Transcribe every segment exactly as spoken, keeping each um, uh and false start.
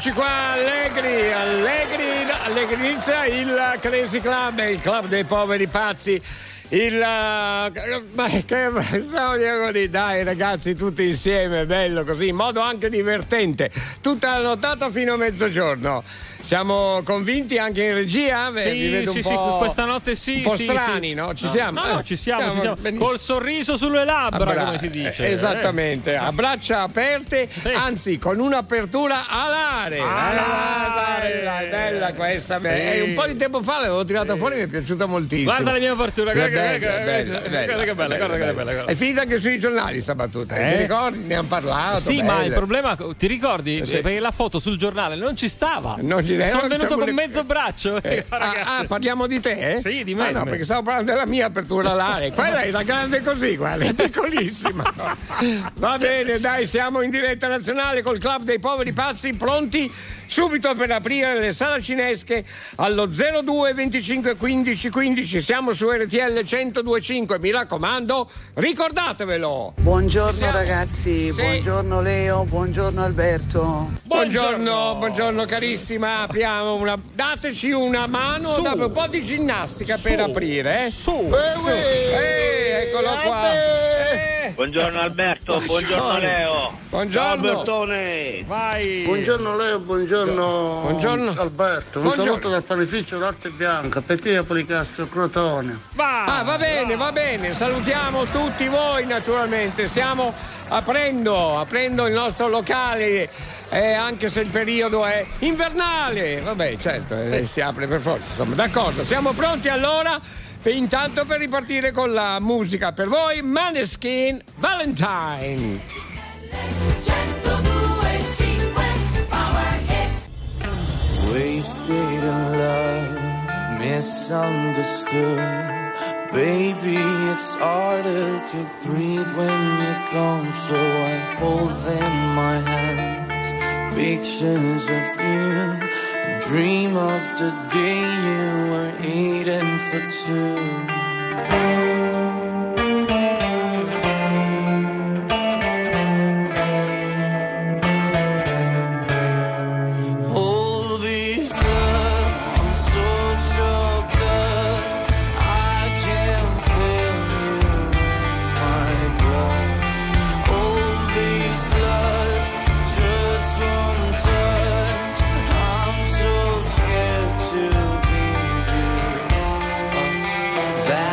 Eccoci qua, Allegri, Allegri, Allegrizza, il Crazy Club, il club dei poveri pazzi. Il ma che storia lì, dai ragazzi, tutti insieme, bello così, in modo anche divertente, tutta la nottata fino a mezzogiorno. Siamo convinti anche in regia? Beh, sì, vedo sì, un po', sì, questa notte sì. Un po' sì, strani, sì. No? Ci siamo? No, no, ci siamo, siamo, ci siamo. Col sorriso sulle labbra, Abbra- come si dice. Eh, esattamente, eh. a braccia aperte, eh. anzi, con un'apertura alare. Alare! Bella, bella questa, bella. Eh. Un po' di tempo fa l'avevo tirata eh. fuori, mi è piaciuta moltissimo. Guarda la mia apertura, guarda che bella, guarda che bella, guarda che bella. È finita anche sui giornali sta battuta, eh. ti ricordi? Ne hanno parlato. Sì, bella. Ma il problema, ti ricordi? Sì. Perché la foto sul giornale non ci stava. Non ci sono venuto con le... mezzo braccio eh. ah, ah parliamo di te? Eh? Sì, di me. Ah, no, perché stavo parlando della mia apertura alare. Quella è la grande così, guarda, è piccolissima. Va bene, dai, siamo in diretta nazionale col Club dei Poveri Pazzi, pronti subito per aprire le saracinesche allo zero due venticinque quindici quindici. Siamo su R T L centodue e cinque, mi raccomando, ricordatevelo. Buongiorno ragazzi, sì. buongiorno Leo, buongiorno Alberto. Buongiorno, buongiorno carissima, apriamo una dateci una mano, su. un po' di ginnastica su. per aprire, eh. Su. Eh, su. Eh, eccolo qua. Eh. Buongiorno Alberto, buongiorno, buongiorno Leo. Buongiorno Bertone. Vai. Buongiorno Leo, buongiorno, buongiorno. Alberto. Un buongiorno. Saluto dal panificio Latte Bianca, Petina Policastro, Crotone. Va. Ah, va bene, va. va bene. Salutiamo tutti voi naturalmente. Stiamo aprendo, aprendo il nostro locale. Eh, anche se il periodo è invernale. Vabbè, certo, sì. eh, si apre per forza. Insomma, d'accordo. Siamo pronti allora? E intanto per ripartire con la musica per voi, Maneskin, Valentine. Wasted in love, misunderstood. Baby, it's harder to breathe when you're gone, so I hold them in my hands. Pictures of you. Dream of the day you were eating for two. All this love, I'm so troubled. I can't feel you in my blood. All this lust, just one touch. I'm so scared to leave you. That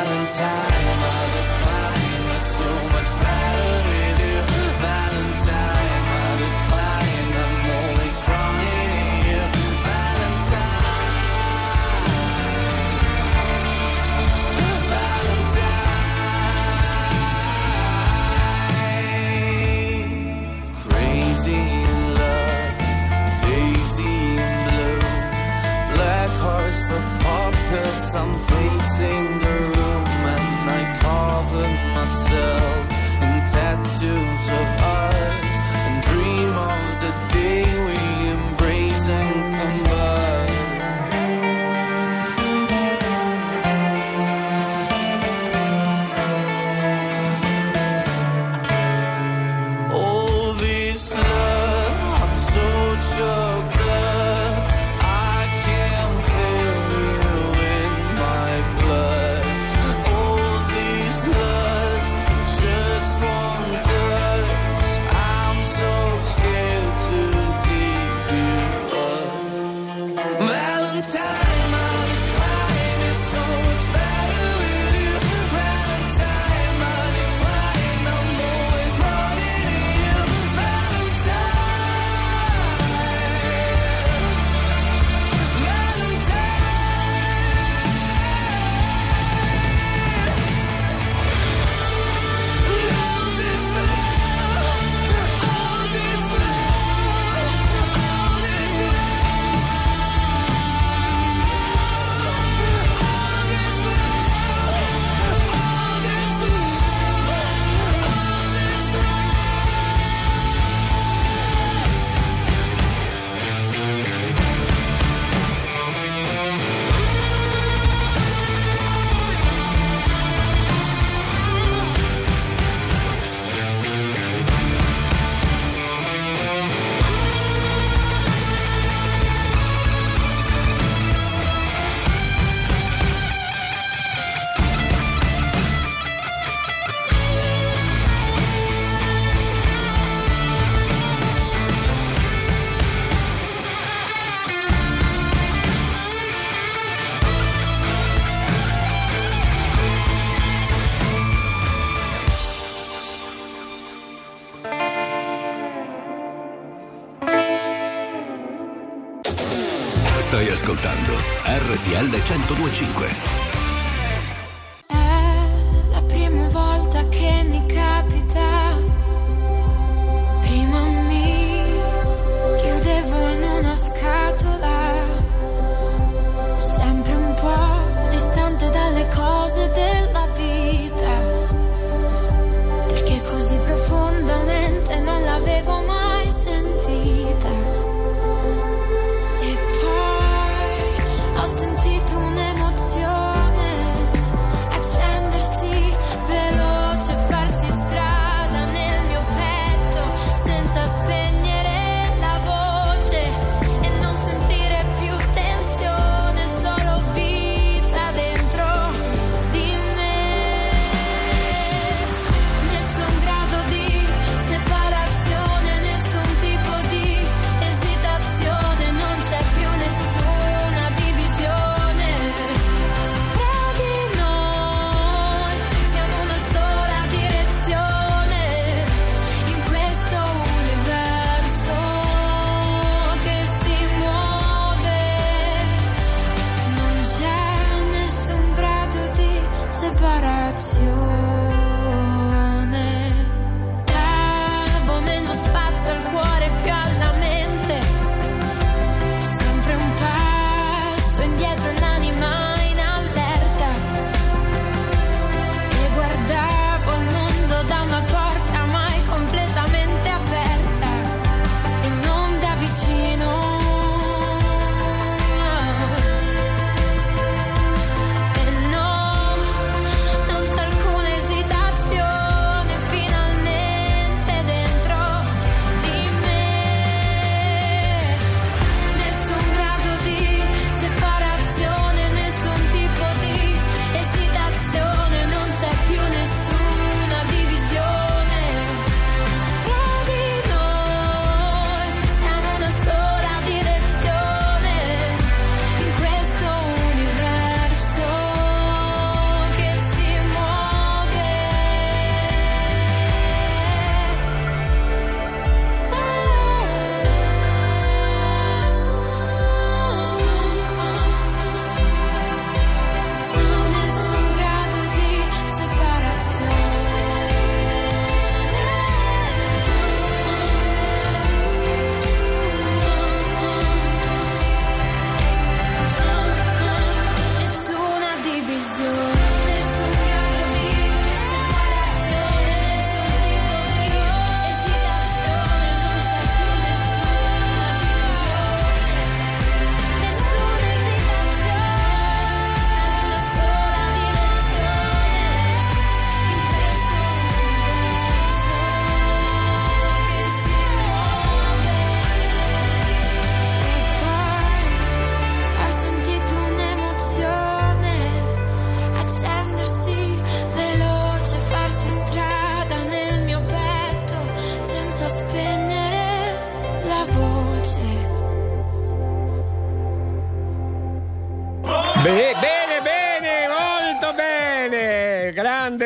Stai ascoltando R T L centodue e cinque.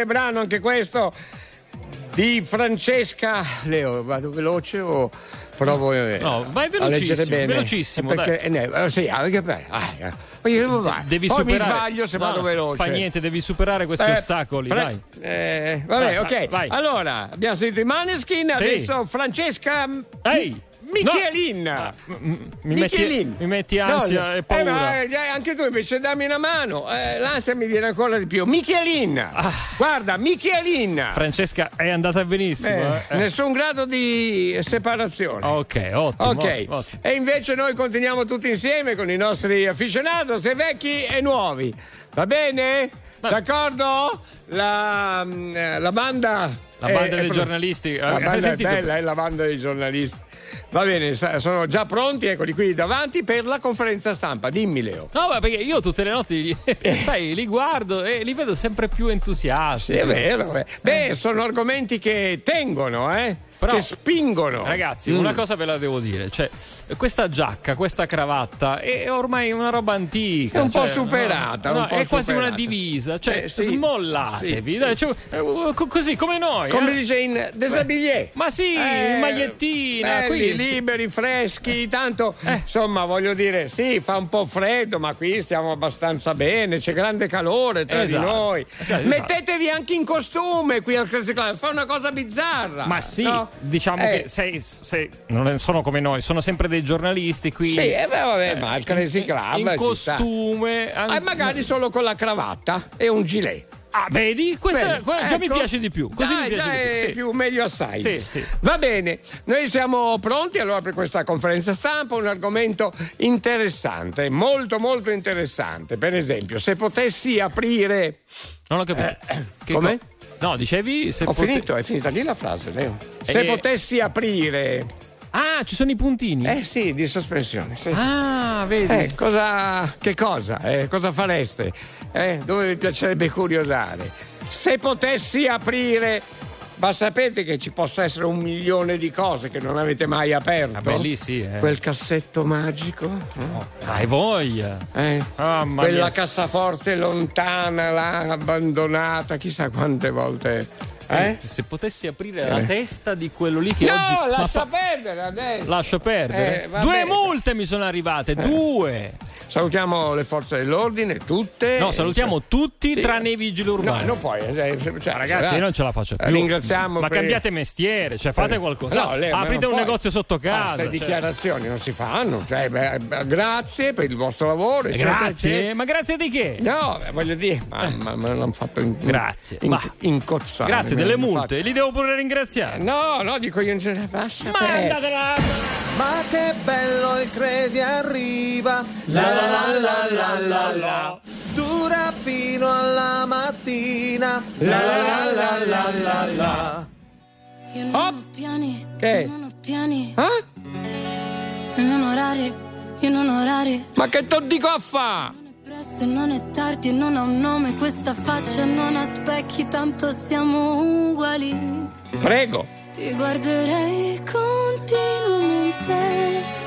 Brano anche questo di Francesca Leo. Vado veloce o provo no, vai velocissimo, a leggere bene? Velocissimo, perché dai. Eh, eh, sì, anche bene. Ah, devi poi superare. Mi sbaglio se no, vado veloce. Fa niente, devi superare questi eh, ostacoli. Fra- vai. Eh, vabbè, vai, ok. Vai. Allora, abbiamo sentito i Maneskin, adesso Francesca. Ehi! Michelin. No. Mi, Michelin. Metti, mi metti ansia no, no. e paura. Eh, ma anche tu invece dammi una mano, eh, l'ansia mi viene ancora di più. Michelin, ah. guarda, Michelin. Francesca, è andata benissimo. Beh, eh. Nessun grado di separazione. Ok, ottimo, okay. Ottimo, ottimo. E invece noi continuiamo tutti insieme con i nostri aficionados, se vecchi e nuovi. Va bene? Ma... d'accordo? La, la banda La banda è, dei è pro... giornalisti. La banda è bella, è la banda dei giornalisti. Va bene, sono già pronti, eccoli qui davanti per la conferenza stampa. Dimmi, Leo. No, ma perché io tutte le notti eh. sai, li guardo e li vedo sempre più entusiasti. Sì, è vero. Beh, eh. sono argomenti che tengono, eh. Però, che spingono. Ragazzi, mm. una cosa ve la devo dire, cioè questa giacca, questa cravatta è ormai una roba antica, è un cioè, po' superata, no, un po' è quasi superata. Una divisa, cioè eh, sì. smollatevi, sì, dai, sì. Cioè, così come noi. Come eh? dice in Desabillé. Ma sì, eh, magliettina, belli, qui liberi, freschi, tanto eh. insomma, voglio dire, sì, fa un po' freddo, ma qui stiamo abbastanza bene, c'è grande calore tra esatto. di noi. Esatto, mettetevi esatto. anche in costume qui al Crazy Club, fa una cosa bizzarra. Ma sì, no? Diciamo eh. che sei, sei, non sono come noi, sono sempre dei giornalisti qui. Sì, eh beh, vabbè, eh, ma il Crazy Club in, in costume, anche... eh, magari solo con la cravatta e un gilet. Ah, vedi? Questa bene, già ecco. mi piace di più. Così dai, mi piace dai, di più. Sì. più meglio assai. Sì, sì. Va bene, noi siamo pronti allora per questa conferenza stampa, un argomento interessante, molto molto interessante. Per esempio, se potessi aprire. Non ho capito. Eh, che come? Co- No, dicevi se Ho pote- finito, è finita lì la frase, Leo. Se eh, potessi aprire. Ah, ci sono i puntini. Eh sì, di sospensione. Sì. Ah, vedi. Eh, cosa che cosa? Eh, cosa fareste? Eh, dove vi piacerebbe curiosare? Se potessi aprire. Ma sapete che ci possa essere un milione di cose che non avete mai aperto? Ah, beh, lì sì, eh. Quel cassetto magico? Eh? Oh, hai voglia! Eh? Oh, quella mia. Cassaforte lontana, là, abbandonata, chissà quante volte... Eh? Eh, se potessi aprire eh. la testa di quello lì che no, oggi... No, lascia fa... perdere adesso! Lascia perdere? Eh, due bene. multe mi sono arrivate, eh. due! Salutiamo le forze dell'ordine, tutte. No, salutiamo tutti sì. tranne i vigili urbani. No, non puoi. Cioè, cioè, ragazzi, io non ce la faccio più. Ringraziamo. Ma per... cambiate mestiere, cioè fate per... qualcosa. No, Leo, aprite un puoi. negozio sotto casa. Queste cioè... dichiarazioni non si fanno. Cioè, beh, grazie per il vostro lavoro. Eh, grazie? Te... Ma grazie di che? No, beh, voglio dire, ma, ma, ma l'hanno fatto in... grazie. In... Ma... incozzare. Grazie delle multe, fatto... li devo pure ringraziare. No, no, dico io in genere. Mandatela! Ma che bello il Crazy arriva. La... La la la la la dura fino alla mattina. La la la la la la. Io non ho piani, io non ho piani. Eh? Io non ho orari, io non ho orari. Ma che t'ho dico a fa? Non è presto e non è tardi e non ha un nome. Questa faccia non ha specchi, tanto siamo uguali. Prego. Ti guarderei continuamente.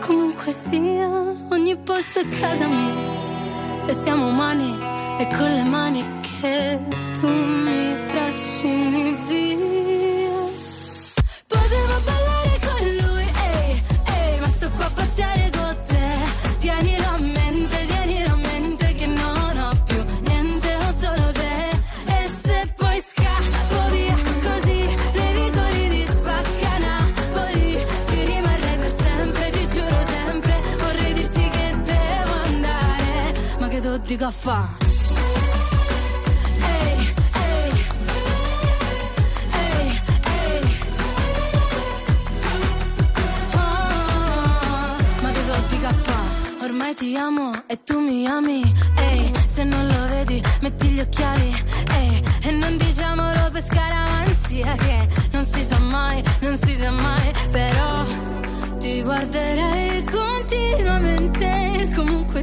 Comunque sia, ogni posto è casa mia. E siamo umani, e con le mani che tu mi trascini via. Potevo ballare con lui, ehi, hey, hey, ehi, ma sto qua a passare con te. Tienilo a mente, tienilo a mente che non ho più niente, ho solo te. E se poi scappo via così, nei vicoli di Spacca Napoli ci rimarrei per sempre. Di gaffa. Ehi, ehi, ehi, ehi. Oh, oh, oh. Ma che so di gaffa. Ormai ti amo e tu mi ami. Ehi, se non lo vedi metti gli occhiali. Ehi, e non diciamolo per scaramanzia che non si sa mai, non si sa mai. Però ti guarderei continuamente. Comunque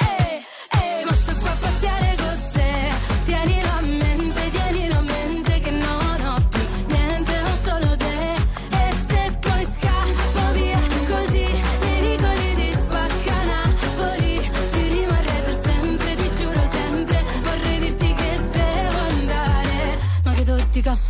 ehi, ehi, ma sto qua a passare con te. Tienilo a mente, tienilo a mente che non ho più niente, ho solo te. E se poi scappo via così, nei vicoli di Spacca Napoli ci rimarrei per sempre, ti giuro sempre. Vorrei dirti che devo andare, ma che tutti caffè.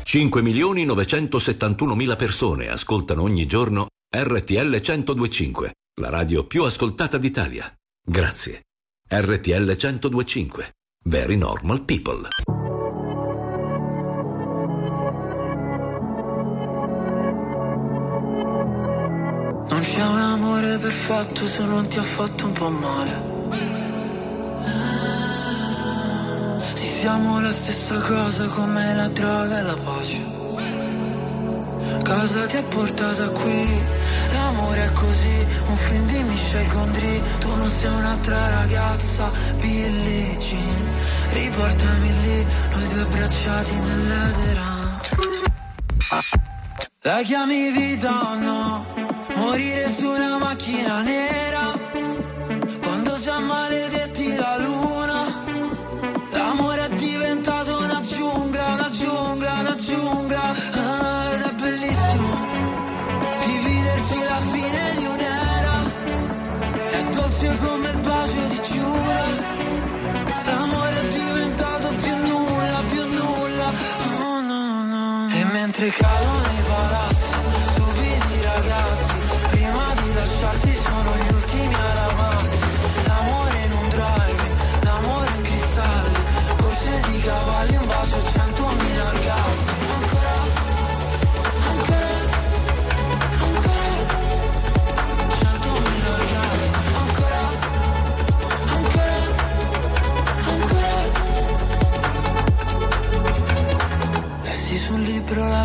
cinque milioni novecentosettantunomila persone ascoltano ogni giorno R T L centodue e cinque, la radio più ascoltata d'Italia. Grazie. R T L centodue e cinque. Very normal people. Non c'è un amore perfetto se non ti ha fatto un po' male. Sì, siamo la stessa cosa come la droga e la pace. Cosa ti ha portata qui? L'amore è così, un film di Michel Gondry. Tu non sei un'altra ragazza, Billie Jean. Riportami lì, noi due abbracciati nell'Eterant. La chiami vita o no? Morire su una macchina nera, quando già maledetti la luna. L'amore è diventato una giungla, una giungla, una giungla, ah. mentre calo nei palazzi, stupidi ragazzi, prima di lasciarsi sono gli ultimi alabazzi. L'amore in un drive, l'amore in cristalli, voce di cavalli, un bacio, centomila orgasmi. Ancora, ancora, ancora, centomila orgasmi. Ancora, ancora, ancora. Lessi su un libro la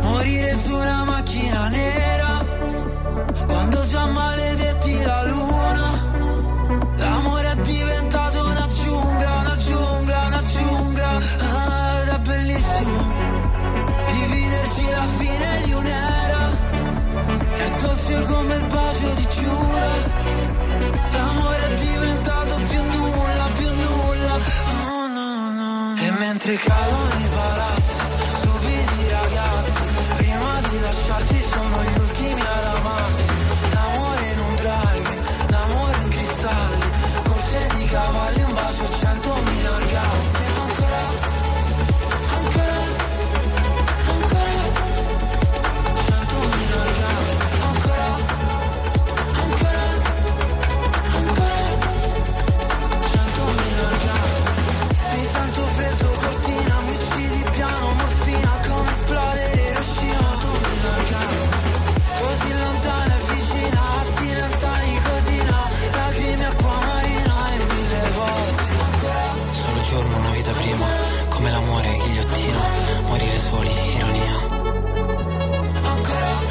Morire su una macchina nera, quando già maledetti la luna. L'amore è diventato una giungla, una giungla, una giungla, ah, ed è bellissimo dividerci la fine di un'era, è dolce come il bacio di Giura. L'amore è diventato più nulla, più nulla, oh no no. E mentre calo nei palazzi, stupidi ragazzi, prima di lasciarsi sono gli ultimi alla mazza. L'amore in un drive, l'amore in cristalli, di cavalli, un bacio, centomila orgasmi. Ancora, ancora, ancora, centomila orgasmi. Ancora, ancora, ancora, centomila orgasmi. Mi sento freddo, cortina, mi uccidi piano, morfina, come esplodere Hiroshima. Centomila orgasmi, così lontana e vicina, astinenza, nicotina, lacrime, acqua. Solo giorno, una vita prima, come l'amore, ghigliottina, morire soli, ironia.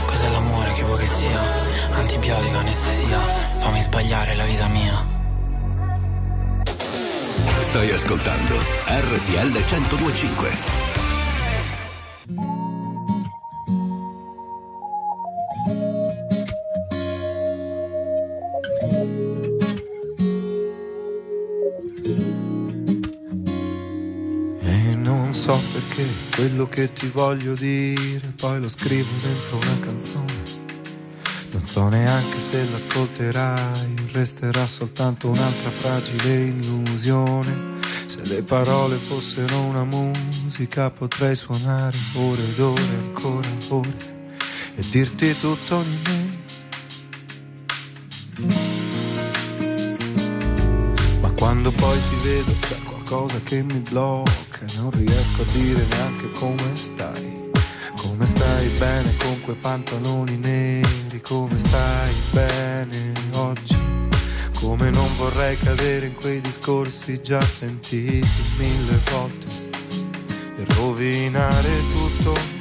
Cos'è l'amore che vuoi che sia? Antibiotico, anestesia, fammi sbagliare la vita mia. Stai ascoltando R T L centodue e cinque. Quello che ti voglio dire poi lo scrivo dentro una canzone, non so neanche se l'ascolterai, resterà soltanto un'altra fragile illusione. Se le parole fossero una musica potrei suonare ore ed ore, ancora ore, e dirti tutto ogni me. Ma quando poi ti vedo c'è qualcosa che mi blocca, non riesco a dire neanche come stai, come stai bene con quei pantaloni neri, come stai bene oggi, come non vorrei cadere in quei discorsi già sentiti mille volte e rovinare tutto.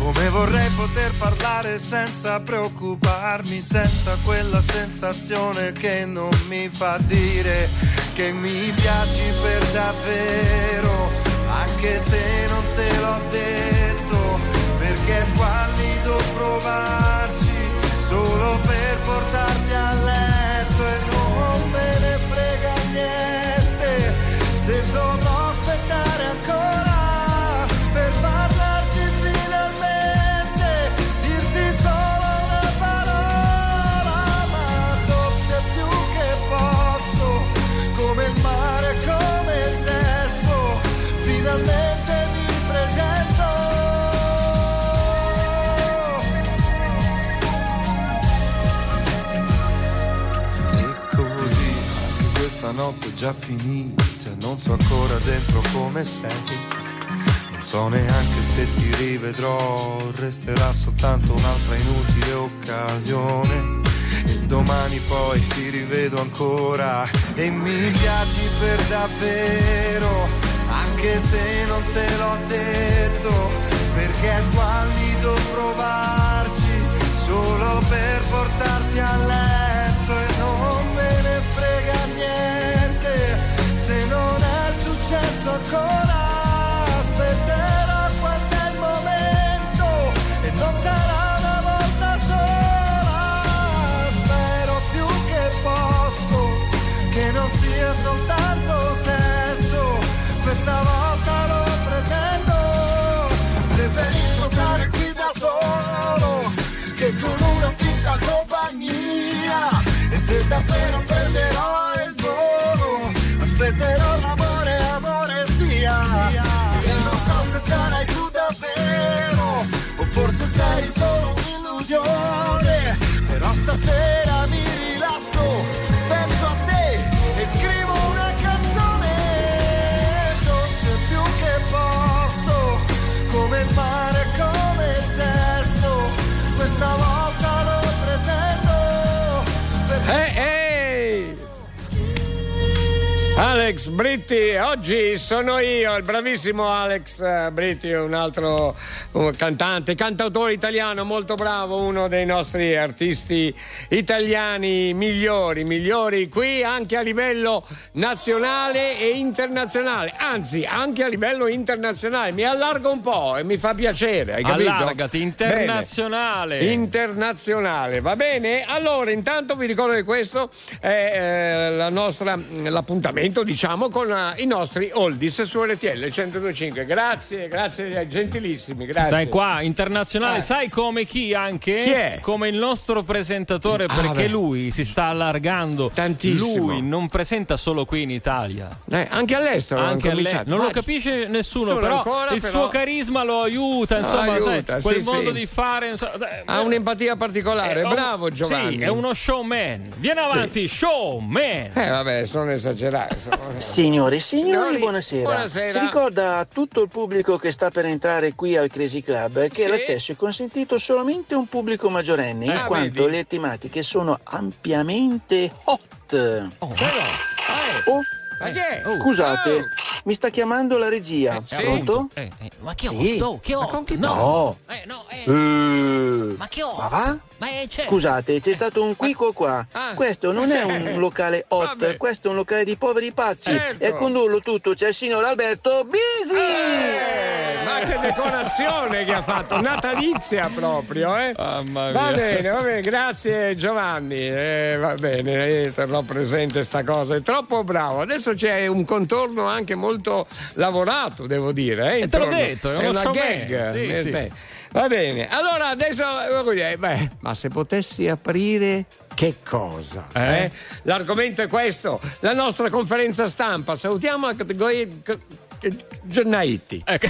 Come vorrei poter parlare senza preoccuparmi, senza quella sensazione che non mi fa dire che mi piaci per davvero, anche se non te l'ho detto, perché è squallido provarci solo per portarti a letto, e non me ne frega niente se dovrò aspettare ancora per parlare. Notte già finita, non so ancora dentro come sei, non so neanche se ti rivedrò, resterà soltanto un'altra inutile occasione, e domani poi ti rivedo ancora, e mi piaci per davvero, anche se non te l'ho detto, perché è squallido provarci solo per portarti a letto, e non me ne frega niente se non è successo ancora, aspetta. non sia soltanto sesso, questa volta lo pretendo, preferisco stare qui da solo che con una finta compagnia, e se davvero perderò il volo aspetterò l'amore, amore sia, e non so se sarai tu davvero o forse sei solo un'illusione, però stasera mi rilasso, penso a te e scrivo una canzone, non c'è più che posso, come il mare, come il sesso, questa volta lo pretendo. Hey, hey! Alex Britti, oggi sono io, il bravissimo Alex Britti, un altro un cantante, cantautore italiano molto bravo, uno dei nostri artisti italiani migliori, migliori qui anche a livello nazionale e internazionale, anzi anche a livello internazionale, mi allargo un po' e mi fa piacere, hai capito? Allargati, internazionale. Bene. Internazionale, va bene? Allora, intanto vi ricordo che questo è eh, la nostra, l'appuntamento, diciamo, con uh, i nostri oldies su R T L centodue e cinque. Grazie, grazie, gentilissimi, grazie. Stai qua, internazionale, ah. Sai come chi anche? Chi è? Come il nostro presentatore, ah, perché beh. lui si sta allargando tantissimo. Lui non presenta solo qui in Italia, eh, anche all'estero. Anche all'estero. Non Ma... lo capisce nessuno, però ancora, il però... suo carisma lo aiuta, insomma, aiuta, sai, sì, quel sì. modo di fare. Insomma, ha un'empatia particolare, un... bravo Giovanni. Sì, è uno showman. Vieni avanti, sì. showman. Eh vabbè, sono esagerato. Signore e signori, buonasera. buonasera. Si ricorda a tutto il pubblico che sta per entrare qui al Crazy Club che sì. l'accesso è consentito solamente a un pubblico maggiorenne, eh, in quanto vedi. le tematiche sono ampiamente hot. Oh, eh. oh. Eh. Scusate, oh. mi sta chiamando la regia. Eh, Pronto? Eh, eh. Ma che sì. ho? Che ho? Ma con chi no. no. Eh, no eh. Uh. Ma che ho? Ma va? Ma è, c'è. Scusate, c'è stato un quico qua. Ah. Questo non è un locale hot, Vabbè. questo è un locale di poveri pazzi. Certo. E a condurlo tutto c'è il signor Alberto Bisi. Eh, ma che decorazione che ha fatto, natalizia proprio, eh? Oh, va bene, va bene, grazie Giovanni. Eh, va bene, eh, terrò presente sta cosa. È troppo bravo. Adesso c'è un contorno anche molto lavorato, devo dire, eh, e te l'ho detto, è, è una gag, sì, eh, sì. Beh, va bene, allora adesso beh, ma se potessi aprire che cosa? Eh? Eh? L'argomento è questo, la nostra conferenza stampa, salutiamo la categoria Giornaitti, ecco.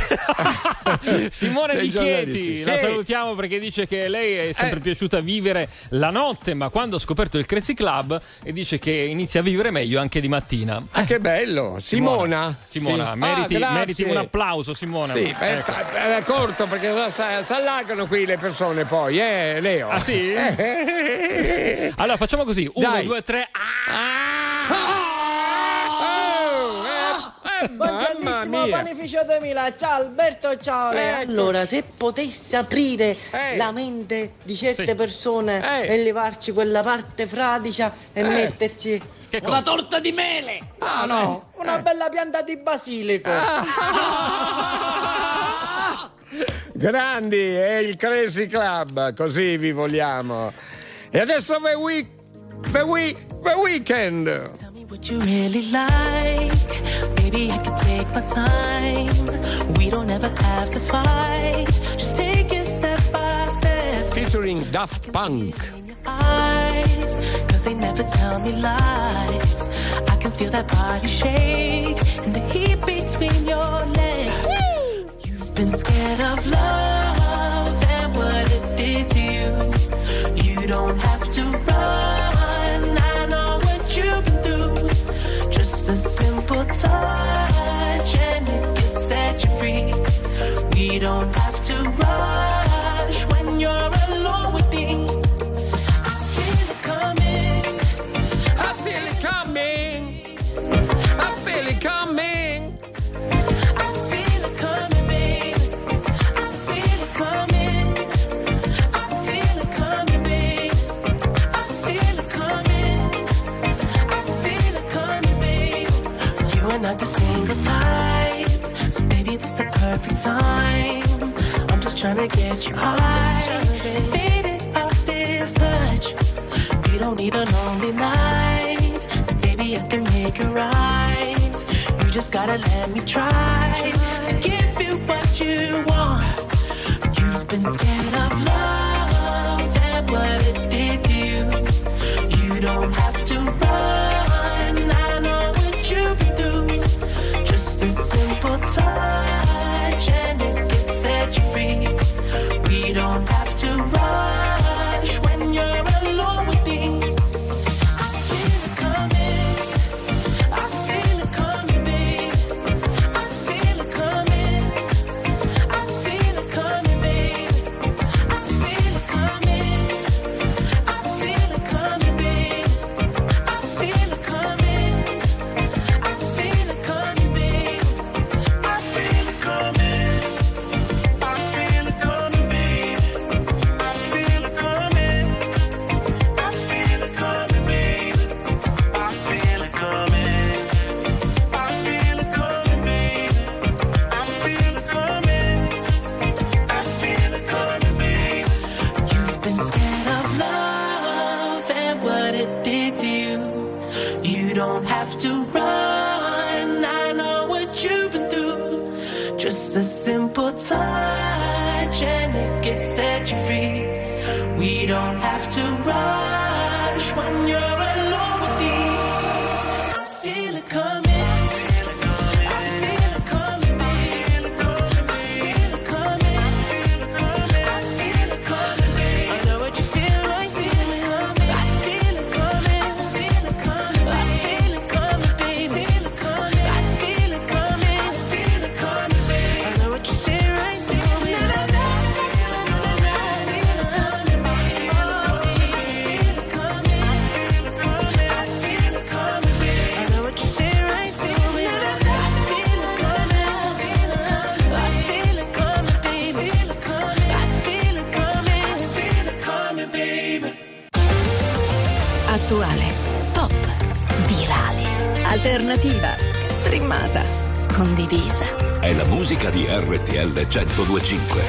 Simone Di Chieti, sì. la salutiamo perché dice che lei è sempre eh. piaciuta vivere la notte, ma quando ha scoperto il Crazy Club e dice che inizia a vivere meglio anche di mattina. Ah, che bello, Simona Simona, Simona sì. meriti, ah, meriti un applauso Simona. Sì, ecco. È corto perché si allargano qui le persone poi, eh Leo? Ah sì? Eh. Allora facciamo così, uno, Dai. due, tre ah! Ah! Buongiornissimo Panificio duemila, ciao Alberto, ciao Leo. Eh, ecco. Allora, se potessi aprire eh. la mente di certe sì. persone eh. e levarci quella parte fradicia e eh. metterci che una cosa? torta di mele, ah, no, no, eh. una bella pianta di basilico. Ah. Ah. Grandi, è il Crazy Club, così vi vogliamo. E adesso per we, per we, per weekend. What you really like, baby, I can take my time, we don't ever have to fight, just take it step by step. Featuring Daft Punk. Eyes, cause they never tell me lies, I can feel that body shake and the heat between your legs. Woo! You've been scared of love and what it did to you, you don't have to run, I know what you've been through. A simple touch and it can set you free. We don't have to rush when you're alone with me. I feel it coming. I feel it coming. I feel it coming. I feel it coming, babe. I feel it coming. I feel it coming, babe. I feel it coming. I feel it coming. We're not the single type, so baby, this the perfect time. I'm just trying to get you high, faded off this touch. We don't need a lonely night, so baby, I can make make it right. You just gotta let me try to give you what you want. You've been scared of love and what it did to you. You don't have to run, I know what you've been through. Just a simple touch and it can set you free. We don't have to rush when you're alone with me. R T L centodue e cinque. Your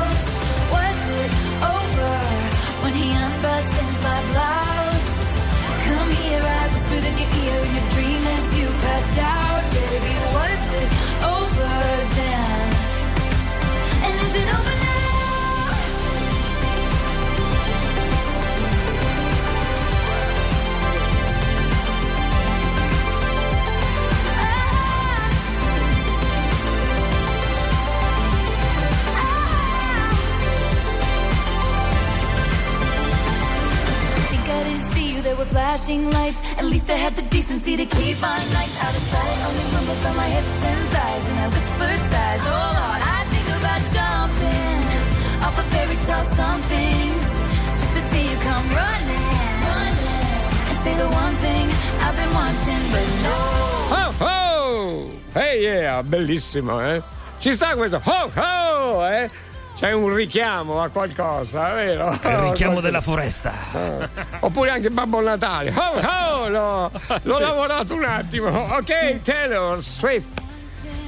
flashing lights. At least I had the decency to keep my nights out of sight. Only rumbles by my hips and thighs, and I whispered sighs. Oh Lord, I think about jumping off a fairy tale somethings, just to see you come running, running, and say the one thing I've been wanting, but no. Oh oh, hey yeah, bellissimo, eh? Ci sta questo oh oh, eh? C'è un richiamo a qualcosa, vero? Il richiamo qualcosa. Della foresta. Ah. Oppure anche Babbo Natale. Oh, oh, l'ho, l'ho sì. lavorato un attimo. Ok, Taylor Swift.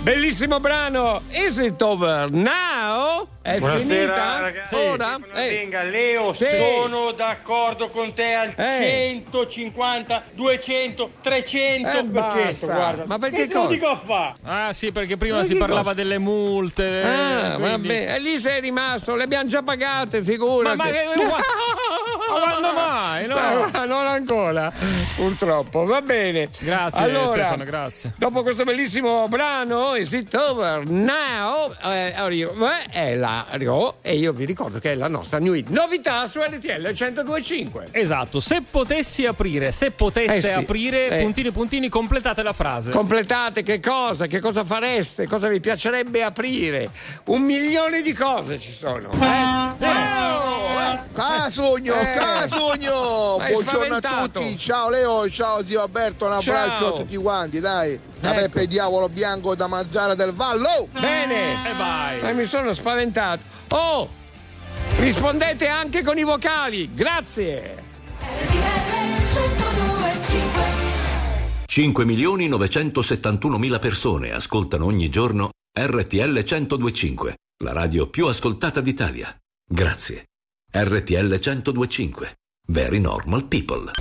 Bellissimo brano. Is it over now? È Buonasera finita? Ragazzi. Ora? Eh. Venga, Leo, sì. sono d'accordo con te al eh. centocinquanta, duecento, trecento eh, basta. Guarda. Ma perché cosa? Dico a fa? Ah sì, perché prima ma si parlava costa? Delle multe. Ah, vabbè. E lì sei rimasto, le abbiamo già pagate, figurati. Ma, ma che... Ma quando mai? No? Ma non ancora, purtroppo. Va bene. Grazie allora, Stefano, grazie. Dopo questo bellissimo brano, Is It Over Now? Eh, è la Rio e io vi ricordo che è la nostra new hit novità su R T L centodue e cinque. Esatto, se potessi aprire, se poteste eh sì, aprire, eh. puntini puntini, completate la frase. Completate che cosa? Che cosa fareste? Cosa vi piacerebbe aprire? Un milione di cose ci sono. Eh? Eh. Casugno, eh. Casugno! Hai buongiorno spaventato. A tutti, ciao Leo, ciao zio Alberto, un abbraccio ciao. A tutti quanti, dai. Da ecco. Peppe Diavolo Bianco da Mazzara del Vallo. Bene. E vai. E mi sono spaventato. Oh! Rispondete anche con i vocali. Grazie. cinque milioni novecentosettantunomila persone ascoltano ogni giorno R T L centodue e cinque, la radio più ascoltata d'Italia. Grazie. R T L centodue e cinque. Very normal people.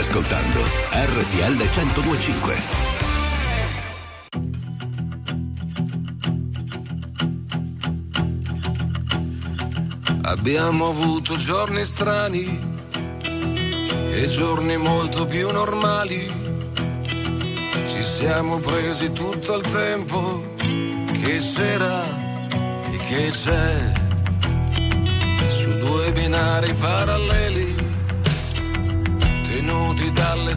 Ascoltando R T L centodue e cinque. Abbiamo avuto giorni strani e giorni molto più normali. Ci siamo presi tutto il tempo che c'era e che c'è. Su due binari paralleli, tenuti dalle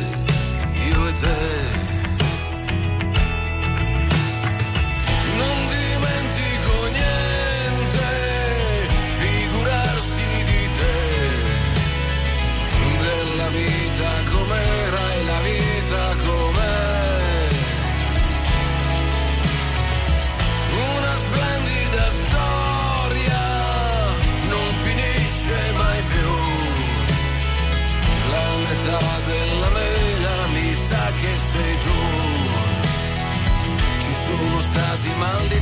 io e te. Non dimentico niente, figurarsi di te, della vita com'era e la vita com'è. Della mela mi sa che sei tu. Ci sono stati mal di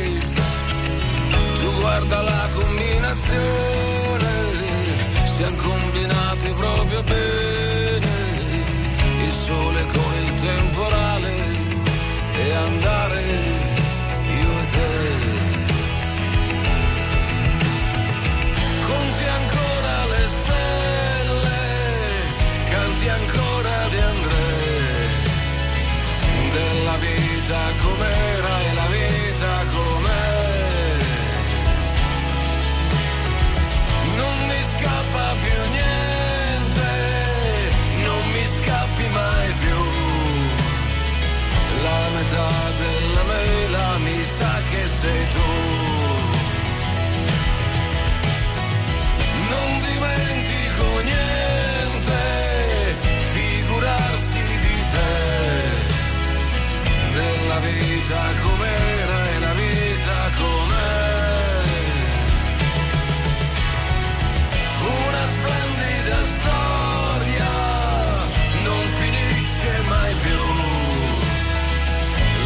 Tu guarda la combinazione, siamo combinati proprio bene, il sole con il temporale e andare io e te. Conti ancora le stelle, canti ancora di Andrea, della vita com'era e la vita com'è. Non mi scappa più niente, non mi scappi mai più, la metà della mela mi sa che sei tu. Non dimentico niente, della vita com'era e la vita com'è. Una splendida storia non finisce mai più,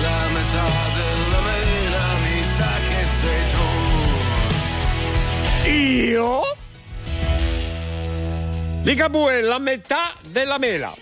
la metà della mela mi sa che sei tu. Io? Ligabue, la metà della mela.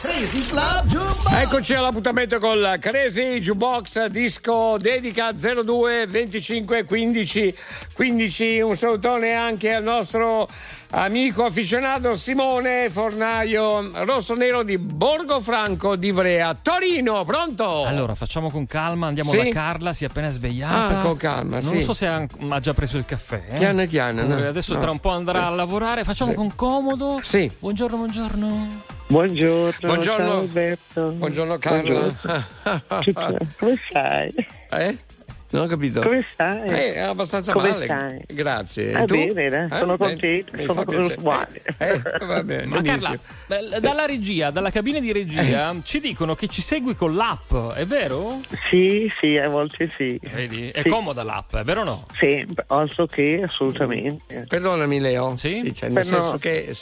Crazy Club Jukebox. Eccoci all'appuntamento col Crazy Jukebox Disco Dedica zero due venticinque quindici quindici. Un salutone anche al nostro amico afficionato Simone Fornaio, rosso nero di Borgofranco di Ivrea, Torino. Pronto? Allora facciamo con calma, andiamo sì? da Carla, si è appena svegliata. Ah, con calma, non sì. so se ha, ha già preso il caffè. Eh? Chiana chiana. No, adesso no. tra un po' andrà a lavorare, facciamo sì. con comodo. Sì. Buongiorno, buongiorno. Buongiorno, buongiorno Alberto. Buongiorno Carla. Buongiorno. Come stai? Eh? Non ho capito. Come stai? Eh, abbastanza Come male. Stai? Grazie. Ah, bene, eh? sono contento, eh, sono uguale. Eh, va bene. Ma Carla, dalla regia, dalla cabina di regia, eh. ci dicono che ci segui con l'app, è vero? Sì, sì, a volte sì. Vedi? È sì. comoda l'app, è vero o no? Sì, penso che assolutamente. Perdonami Leo. Sì? sì cioè, nel senso no. che...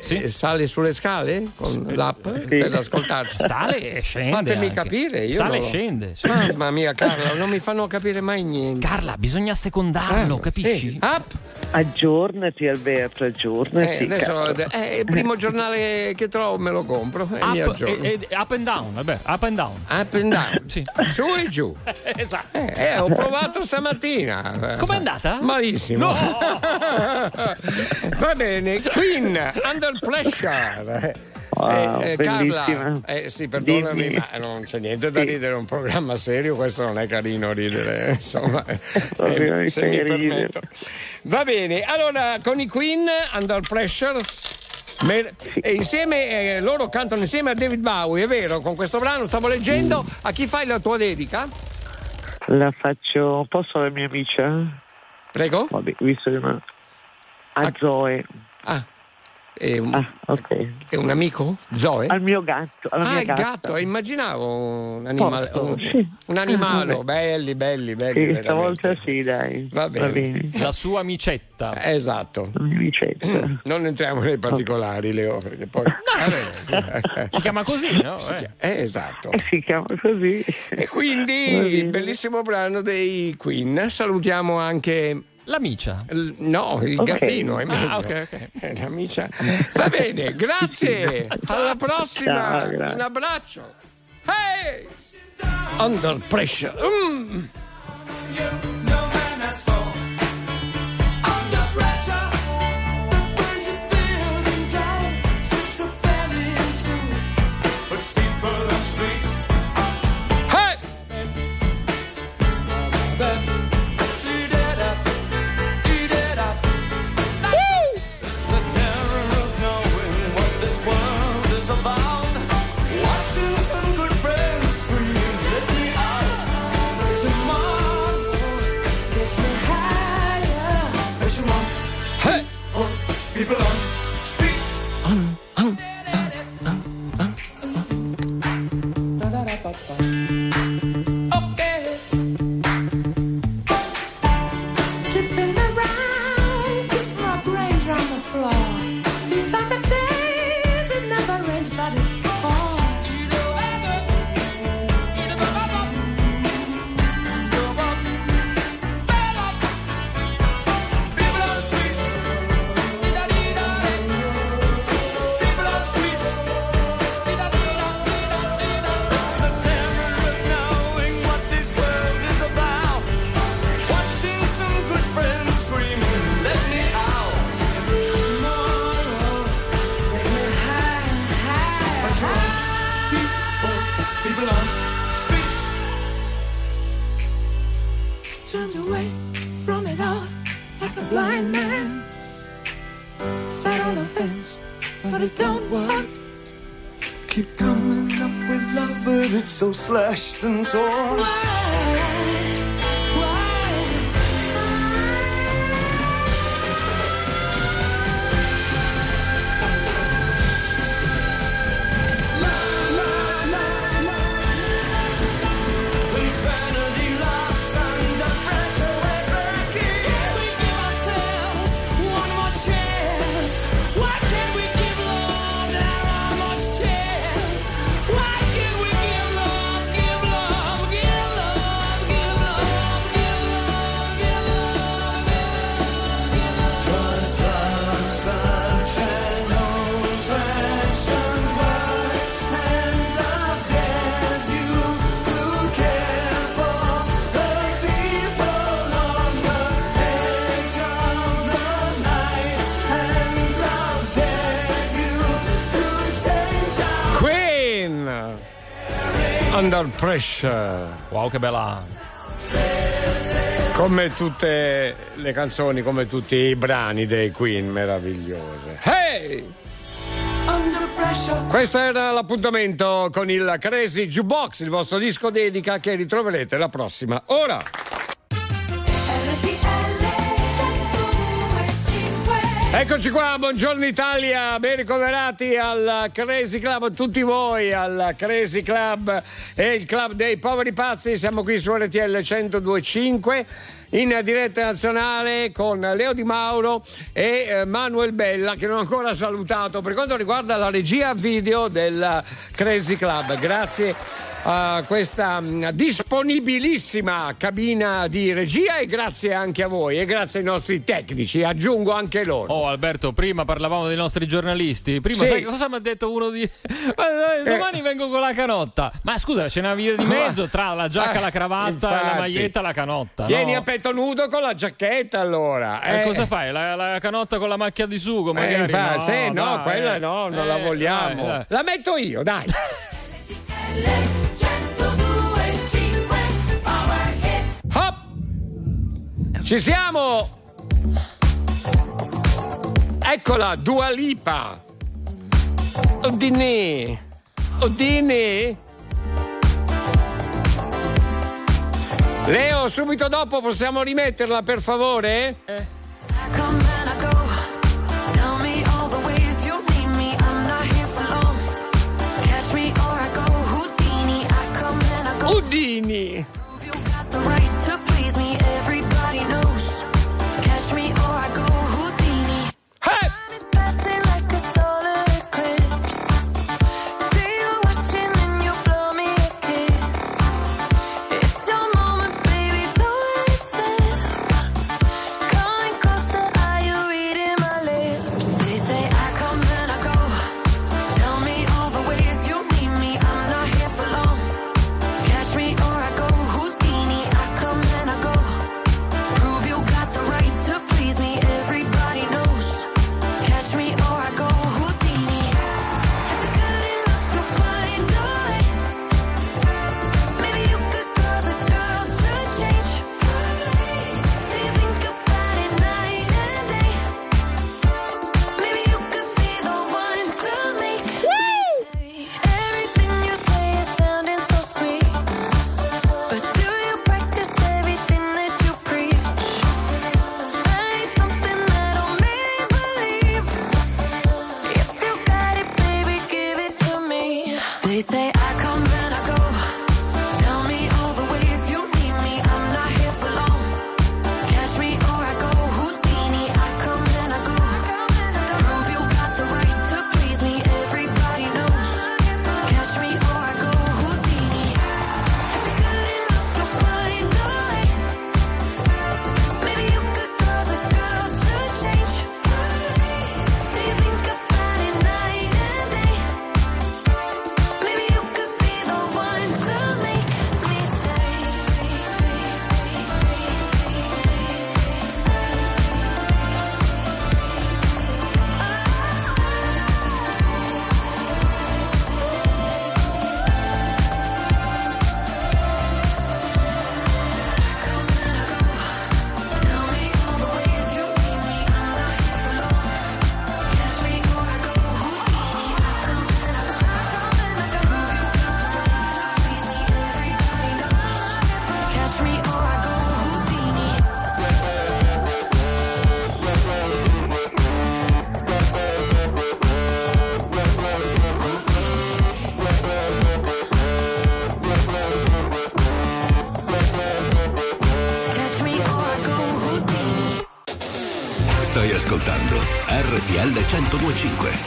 Sì. Sale sulle scale con sì. l'app sì. per ascoltarci. Sale e scende. Fatemi anche. capire. Io Sale e lo... scende. Sì. Mamma mia, Carla, non mi fanno capire mai niente. Carla, bisogna secondarlo, ah, capisci? Sì. App. Aggiornati, Alberto, aggiornati. Eh, adesso, eh, il primo giornale che trovo me lo compro. E up, mi aggiorno. E, e, up and down, vabbè, up and down. Up and down, sì. Su e giù. Esatto. Eh, eh, ho provato stamattina. Com'è andata? Malissimo. No. Va bene, Queen, Under Pressure. Wow, eh, eh, Carla, eh, sì, perdonami, Dimmi. ma non c'è niente da sì. ridere. È un programma serio, questo non è carino ridere. Insomma, eh, se mi permetto. Va bene, allora con i Queen, Under Pressure. Mer- sì. E insieme eh, loro cantano insieme a David Bowie, è vero? Con questo brano stavo leggendo. A chi fai la tua dedica? La faccio, posso alla mia amica? Prego? Vabbè, visto che non... A ah. Zoe. Ah. È un, ah, okay. È un amico? Zoe? Al mio gatto. Alla ah, mia il gatta. Gatto, immaginavo un animale. Posso, un, sì. Un animalo, belli, belli, belli. Sì, stavolta sì, dai. Va bene. Va bene. La sua amicetta. Esatto. Amicetta. Mm. Non entriamo nei particolari, Leo, perché poi... No, vabbè, si chiama così, no? Eh. Si chiama, eh, esatto. Eh, si chiama così. E quindi, bellissimo brano dei Queen. Salutiamo anche... La micia. L- no, il okay. gattino è meglio. Ah, ok, ok. La micia. Va bene, grazie. Alla prossima. Ciao, grazie. Un abbraccio. Hey! Under pressure. Mm. Slashed and torn. Under pressure. Wow, che bella. Come tutte le canzoni, come tutti i brani dei Queen, meravigliose. Hey! Questo era l'appuntamento con il Crazy Jukebox, il vostro disco dedica che ritroverete la prossima ora. Eccoci qua, buongiorno Italia, ben ricoverati al Crazy Club, tutti voi al Crazy Club e il Club dei Poveri Pazzi, siamo qui su R T L centodue e cinque in diretta nazionale con Leo Di Mauro e eh, Manuel Bella, che non ho ancora salutato, per quanto riguarda la regia video del Crazy Club. Grazie a questa mh, disponibilissima cabina di regia e grazie anche a voi e grazie ai nostri tecnici, aggiungo anche loro. Oh Alberto, prima parlavamo dei nostri giornalisti, prima sì. Sai cosa mi ha detto uno di domani eh. vengo con la canotta, ma scusa c'è una via di mezzo tra la giacca, ah, la cravatta, infatti. La maglietta, la canotta, vieni no? A petto nudo con la giacchetta allora eh. E cosa fai? La, la canotta con la macchia di sugo magari? Eh, fa, no, sì, dai, no, quella eh, no, non eh, la vogliamo dai, dai. La metto io, dai. Hop! Ci siamo! Eccola, Dua Lipa! Odini! Odini! Leo, subito dopo possiamo rimetterla, per favore? Eh. Udini. R T L centodue e cinque.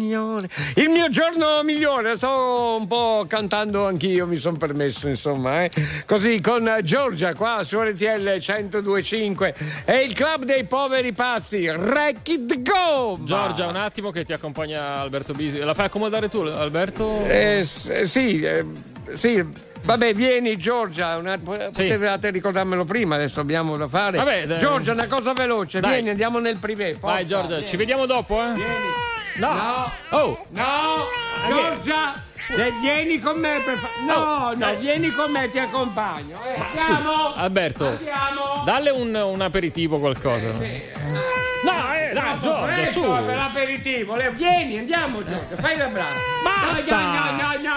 migliore, il mio giorno migliore. Sto un po' cantando anch'io, mi sono permesso, insomma, eh? Così con Giorgia qua su R T L centodue e cinque e il Club dei Poveri Pazzi. Wreck It Go! Giorgia, un attimo che ti accompagna Alberto Bisi. La fai accomodare tu, Alberto? Eh, sì, eh, sì. Vabbè, vieni Giorgia, una... potevate sì. ricordarmelo prima, adesso abbiamo da fare. Vabbè, dai. Giorgia, una cosa veloce, dai. Vieni, andiamo nel privé. Forza. Vai Giorgia, vieni. Ci vediamo dopo, eh? Vieni. No. no. Oh, no. no. Giorgia, se vieni con me per fa... No, no, no, vieni con me, ti accompagno. Eh, andiamo. Alberto. Andiamo. Dalle un, un aperitivo qualcosa. Eh, sì. No, eh, dai, no, Giorgia, presto, su. Per l'aperitivo. Vieni, andiamo Giorgia, fai la brava. Basta. No, no,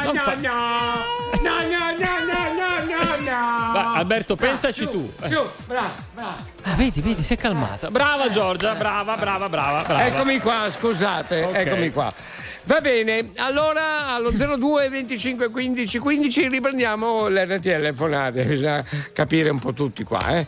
no, no, fa... no. No, no, no, no, no, no. Va, Alberto, brava, pensaci tu. tu. Più, brava, brava. Ah, vedi, vedi, si è calmata. Brava Giorgia, brava, brava, brava, brava. Eccomi qua, scusate, okay. eccomi qua. Va bene, allora allo zero due venticinque quindici quindici riprendiamo le telefonate, bisogna capire un po' tutti qua, eh.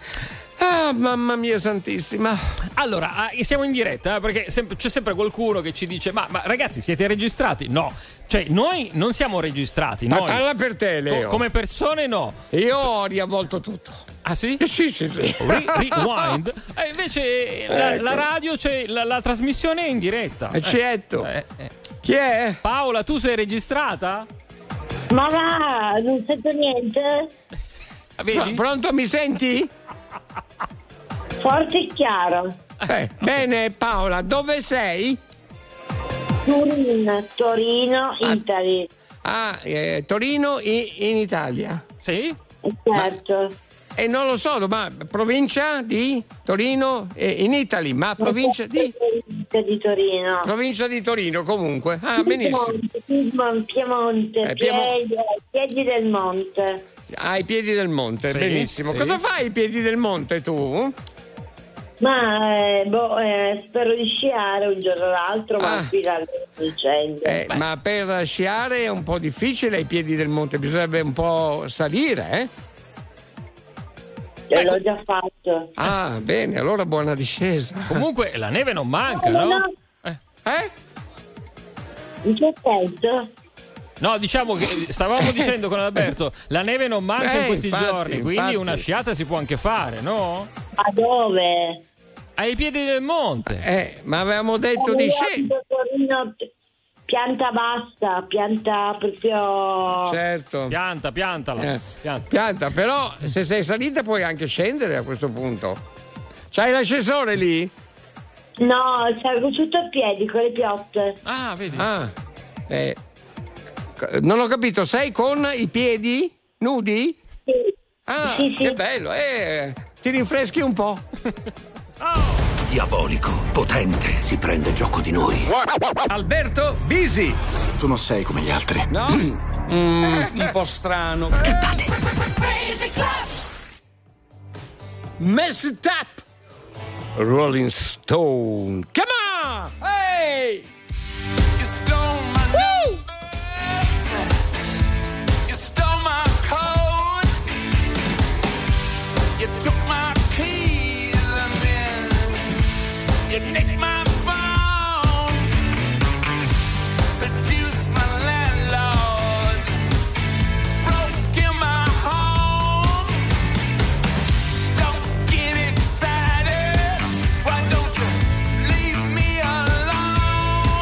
Ah, mamma mia santissima. Allora, siamo in diretta, eh, perché sempre, c'è sempre qualcuno che ci dice ma, ma ragazzi, siete registrati? No, cioè noi non siamo registrati. Ma noi, parla per te, Leo. Co- come persone no. Io ho riavvolto tutto. Ah sì? Sì, sì, sì. Re- rewind. E invece la, ecco. la radio, cioè, la, la trasmissione è in diretta. Eh, certo. Eh, eh. Chi è? Paola, tu sei registrata? Ma va, non sento niente. Vedi? Pronto, mi senti? Forte e chiaro. Eh, bene Paola, dove sei? Torino, Torino, ah, Italia. Ah, eh, Torino in, in Italia. Sì? Certo. E eh, non lo so, ma provincia di Torino eh, in Italia, ma provincia di Provincia di Torino. Provincia di Torino comunque. Ah, benissimo. Piemonte, Piemonte, eh, Piemonte. Piedi del Monte. Ai piedi del monte, sì, benissimo. Sì. Cosa fai ai piedi del monte tu? Ma eh, boh, eh, spero di sciare un giorno o l'altro, ma ah. qui dalle vicende. Eh, ma per sciare è un po' difficile ai piedi del monte, bisognerebbe un po' salire, eh? Ecco. L'ho già fatto. Ah, bene, allora buona discesa. Comunque la neve non manca, no? no? no. Eh? eh? In che senso? No, diciamo che stavamo dicendo con Alberto, la neve non manca eh, in questi infatti, giorni, quindi infatti. una sciata si può anche fare, no? A dove? Ai piedi del monte. Eh, ma avevamo detto eh, di scendere. Pianta bassa, pianta proprio. Certo. Pianta, piantala. Eh. Pianta. pianta, però se sei salita puoi anche scendere a questo punto. C'hai l'ascensore lì? No, salgo tutto a piedi con le piotte. Ah, vedi. Ah. Eh. Non ho capito, sei con i piedi nudi? Sì. Ah, sì, sì. Che bello, eh, ti rinfreschi un po'. Oh. Diabolico, potente, si prende gioco di noi. Alberto Bisi. Tu non sei come gli altri. No? Mm, un po' strano. Scappate. Messed up. Rolling Stone. Come on! Hey! You nicked my phone, seduced my landlord, broke in my home. Don't get excited, why don't you leave me alone?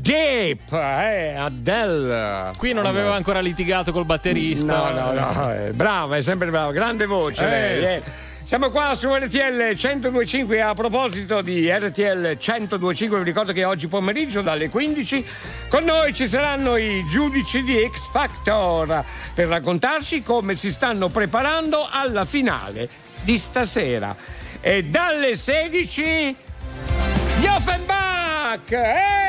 Deep, eh, Adele. Qui non aveva ancora litigato col batterista. No, no, no, eh, brava, è sempre brava, grande voce. Eh. Eh. Siamo qua su R T L centodue e cinque. A proposito di R T L centodue e cinque, vi ricordo che oggi pomeriggio dalle quindici con noi ci saranno i giudici di X Factor per raccontarci come si stanno preparando alla finale di stasera. E dalle sedici gli Offenbach! Eh!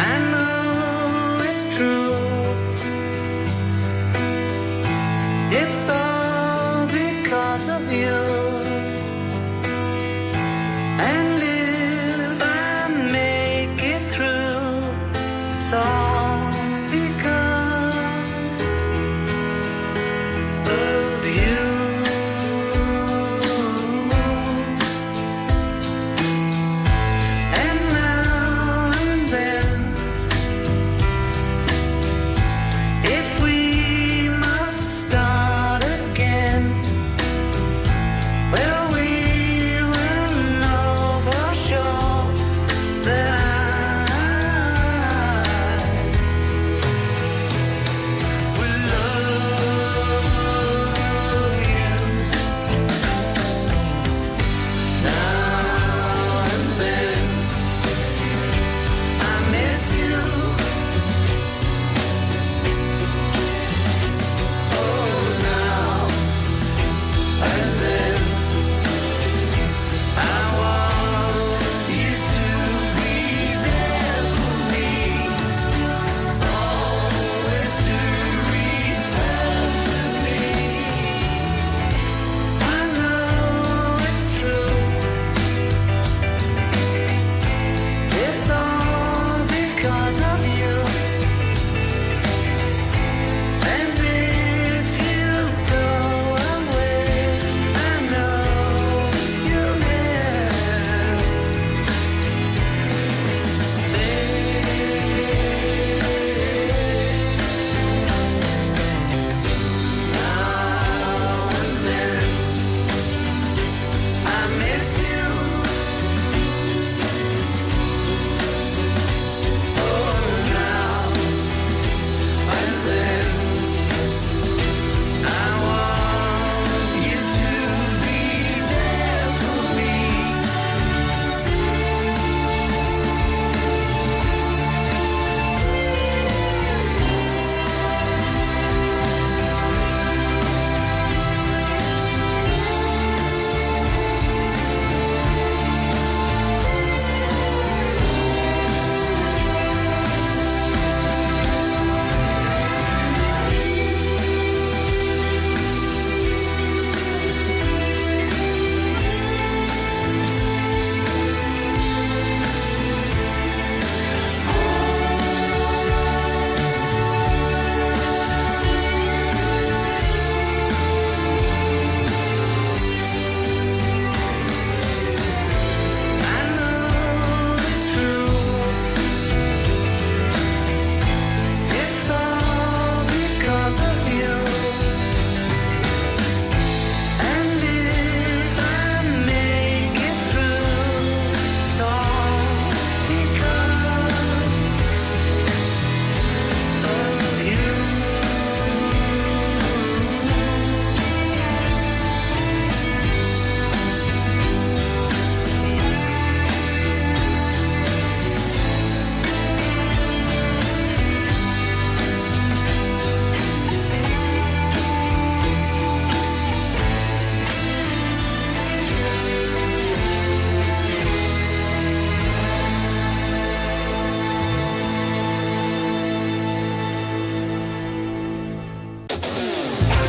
I know it's true. It's all because of you. And if I make it through, it's all.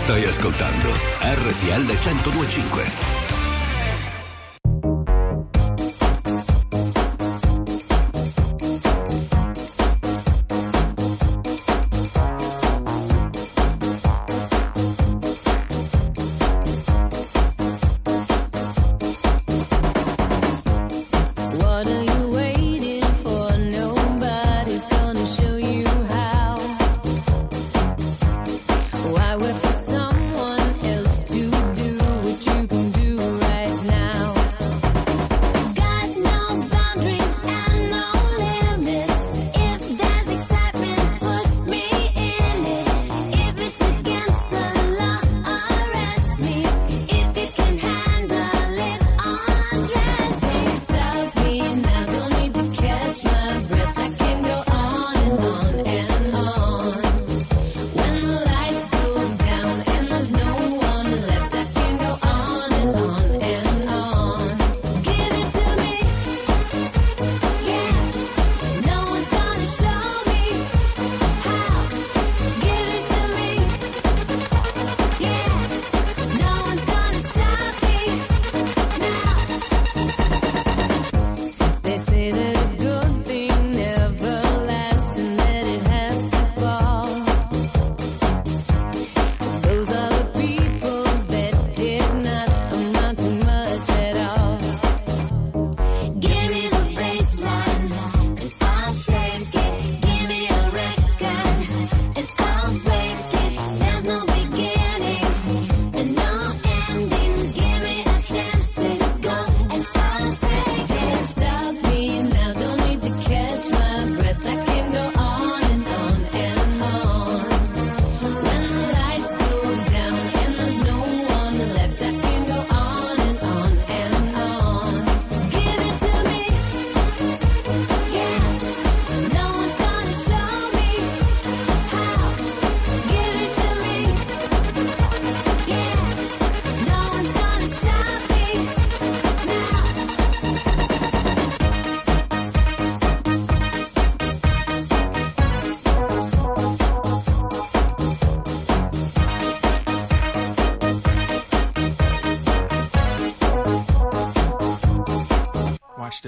Stai ascoltando R T L centodue e cinque.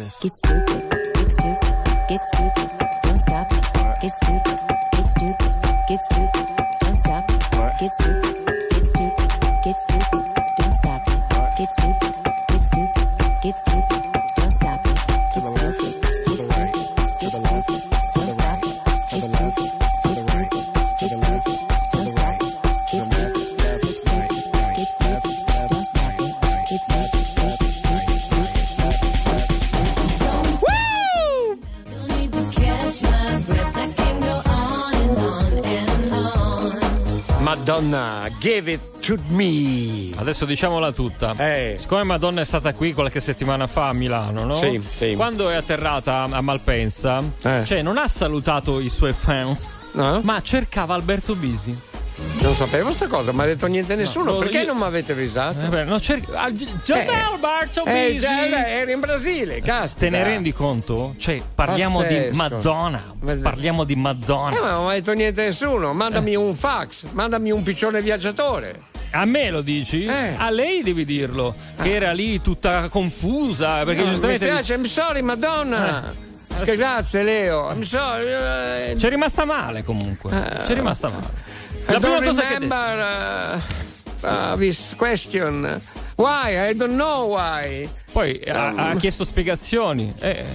this. Get stupid, get stupid, get stupid, don't stop it. Get stupid, get stupid, get stupid, don't stop it. Get stupid, get stupid, get stupid, don't stop it. Get stupid, get stupid, get stupid, don't stop it. Get stupid, get stupid, get stupid, don't stop it. Get stupid, get stupid, get stupid, don't stop it. Get stupid, get stupid, get stupid, don't stop it. Get stupid, get stupid. Madonna, give it to me. Adesso diciamola tutta. Eh. Siccome Madonna è stata qui qualche settimana fa a Milano, no? Sì, sì. Quando è atterrata a Malpensa, eh. cioè non ha salutato i suoi fans, eh? ma cercava Alberto Bisi. Non sapevo questa cosa, mi ha detto niente nessuno. No, perché io... non mi avete avvisato? Eh, beh, no, cer- ah, gi- gi- eh, Alberto eh, Bisi. Già, eri in Brasile, caspita. Te ne rendi conto? Cioè, parliamo Pazzesco. di Madonna. Parliamo di Madonna. Eh, ma non mi ha detto niente nessuno. Mandami eh. un fax, mandami un piccione viaggiatore. A me lo dici? Eh. A lei devi dirlo. Ah. Che era lì tutta confusa. Perché no, giustamente. Mi piace, mi sorry, Madonna. Eh. Che grazie, Leo. Mi sorry. Eh. C'è rimasta male comunque. Eh. C'è rimasta male. La I prima don't cosa remember che uh, uh, this question. Why? I don't know why. Poi um, ha, ha chiesto spiegazioni. Eh.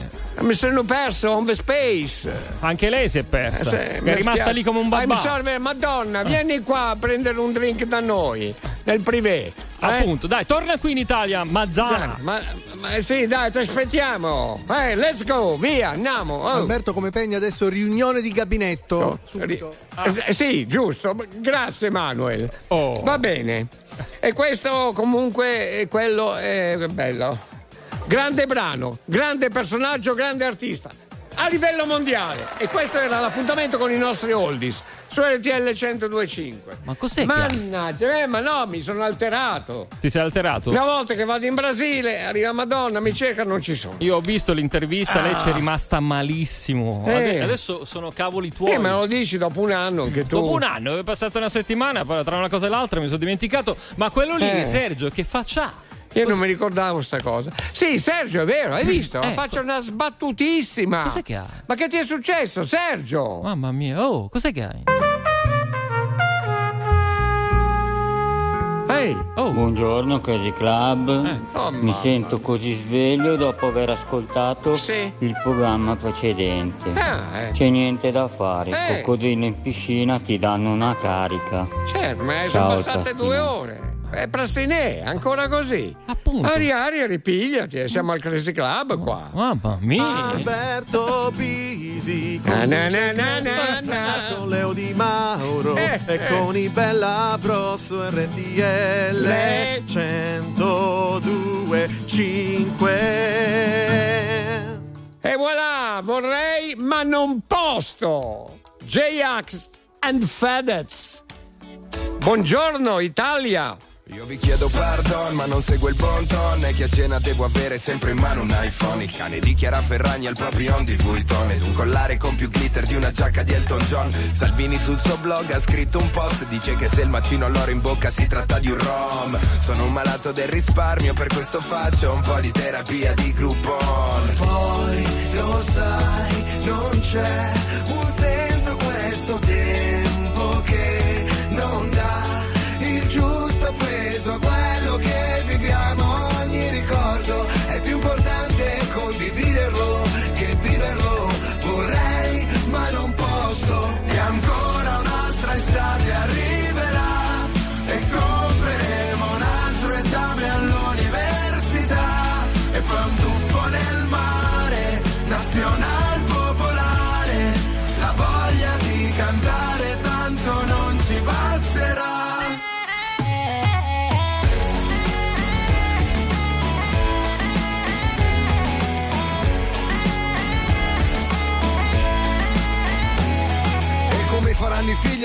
Mi sono perso on the space. Anche lei si è persa. Eh, se, mi è rimasta fia... lì come un babà. Sorry, Madonna, vieni qua a prendere un drink da noi nel privé. Appunto, eh? dai, torna qui in Italia, Mazzana. Ma, ma sì, dai, ti aspettiamo. Eh, let's go, via, andiamo. Oh. Alberto come Pegna adesso riunione di gabinetto. Oh. Subito. Ah. Eh, sì, giusto. Grazie, Manuel. Oh. Va bene. E questo comunque è quello è bello. Grande brano, grande personaggio, grande artista a livello mondiale. E questo era l'appuntamento con i nostri oldies su R T L centodue e cinque. Ma cos'è? Mannaggia, eh, ma no, mi sono alterato. Ti sei alterato? Una volta che vado in Brasile, arriva Madonna, mi cerca, non ci sono. Io ho visto l'intervista, ah. lei c'è rimasta malissimo. Eh. Adesso sono cavoli tuoi. Eh, me lo dici dopo un anno anche tu. Dopo un anno, è passata una settimana, tra una cosa e l'altra mi sono dimenticato. Ma quello lì, eh. Sergio, che faccia? Io non mi ricordavo sta cosa. Sì, Sergio, è vero, hai visto? La eh, faccia una sbattutissima. Cos'è che hai? Ma che ti è successo, Sergio? Mamma mia, oh, cos'è che hai? Ehi, hey. oh. Buongiorno Crazy Club. Eh. Oh, mi sento così sveglio dopo aver ascoltato sì. il programma precedente. Ah, eh. C'è niente da fare. Eh. Coccodrillo in piscina ti danno una carica. Certo, ma Ciao, sono passate Tastino. due ore. Eh, Prastinè, ancora così. Appunto. Aria, aria, ripigliati. Siamo al Crazy Club qua. Mamma mia. Alberto Bisi con Leo Di Mauro eh, e eh. con i Bella Brosso R T L centodue e cinque. E voilà, vorrei ma non posso. J-Ax and Fedez. Buongiorno Italia. Io vi chiedo pardon ma non seguo il bon ton. E che a cena devo avere sempre in mano un iPhone. Il cane di Chiara Ferragni al proprio on di Vuitton. Ed un collare con più glitter di una giacca di Elton John. Salvini sul suo blog ha scritto un post. Dice che se il macino all'oro in bocca si tratta di un rom. Sono un malato del risparmio, per questo faccio un po' di terapia di Groupon. Poi lo sai, non c'è un senso questo tempo che non dà il giusto peso a quello che viviamo. Ogni ricordo è più importante condividerlo che viverlo. Vorrei ma non posso. E ancora un'altra estate arriverà e compreremo un altro esame all'università. E poi un tuffo nel mare, nazional popolare. La voglia di cantare saranno i figli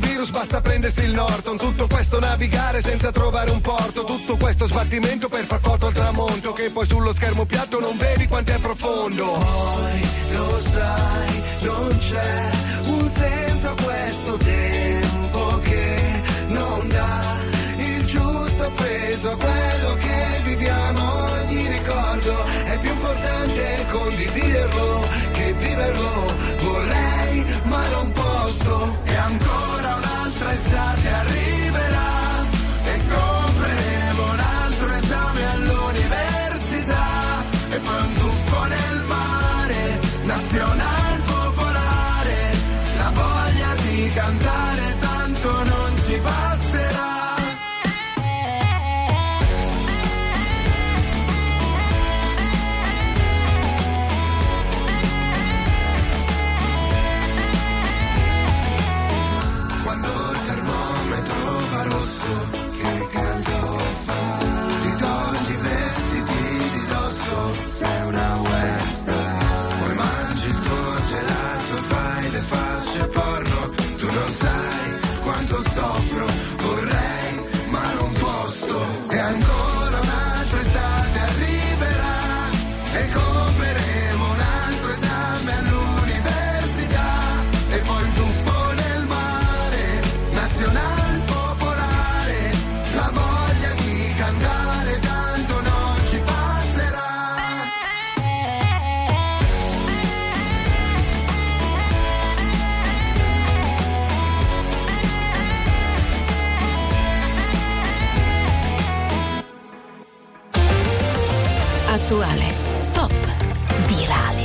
virus basta prendersi il Norton. Tutto questo navigare senza trovare un porto, tutto questo sbattimento per far foto al tramonto, che poi sullo schermo piatto non vedi quanto è profondo. Poi lo sai, non c'è un senso a questo tempo che non dà il giusto peso a quello che viviamo. Ogni ricordo è più importante condividerlo che viverlo. Vorrei ma non posso. E ancora un'altra estate arriverà e compreremo un altro esame all'università e poi un tuffo nel mare, nazional popolare. La voglia di cantare tanto non ci basterà. Rosso, che caldo fa, ti togli i vestiti di dosso, sei una web star, poi mangi il tuo gelato, fai le facce porno, tu non sai quanto soffro, vorrei ma non posso. E ancora un'altra estate arriverà e compreremo un altro esame all'università e poi un tuffo nel mare, nazionale. Attuale, pop, virale,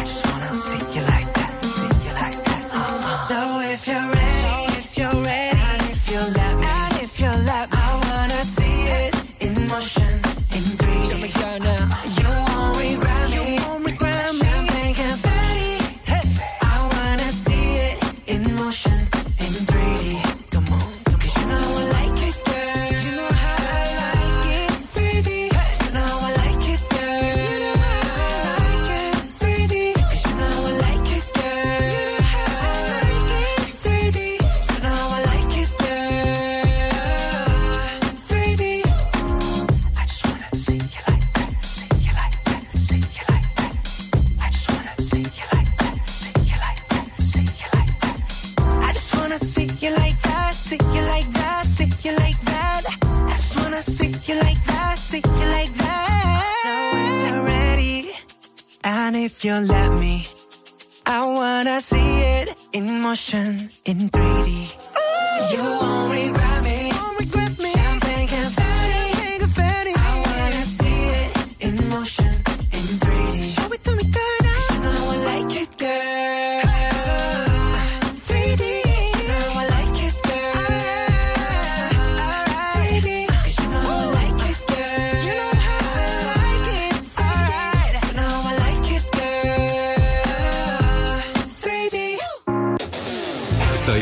just wanna see you like that, see you like that. Uh-huh. So if you're ready, so if you're ready, and if you love me, and if you love me, I wanna see it in motion, in three D. If you let me, I wanna see it in motion, in three D. Ooh. You won't regret me.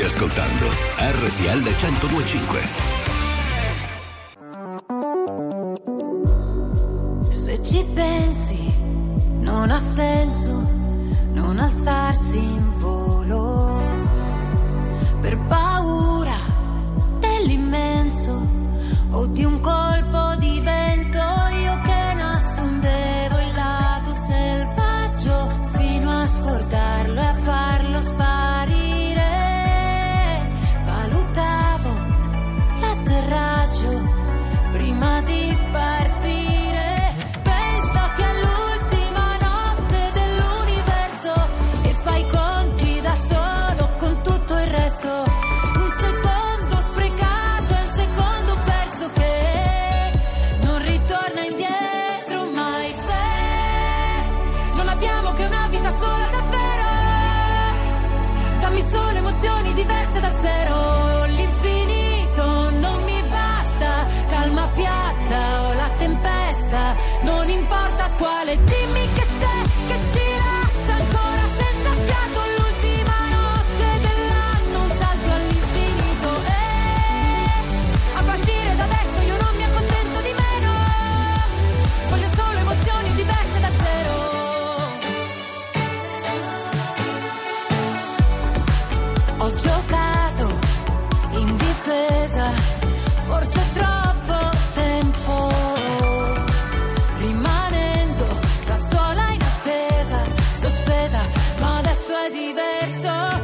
Ascoltando R T L centodue e cinque. Se ci pensi non ha senso non alzarsi in volo per paura dell'immenso o di un colpo di vento. Io che nascondevo il lato selvaggio fino a scordarlo e a emozioni diverse da zero, l'infinito non mi basta, calma piatta o la tempesta, non importa quale, dimmi che c'è, che ci lascia ancora senza fiato l'ultima notte dell'anno, un salto all'infinito e a partire da adesso io non mi accontento di meno, voglio solo emozioni diverse da zero. Ho giocato in difesa, forse troppo tempo, rimanendo da sola in attesa, sospesa, ma adesso è diverso.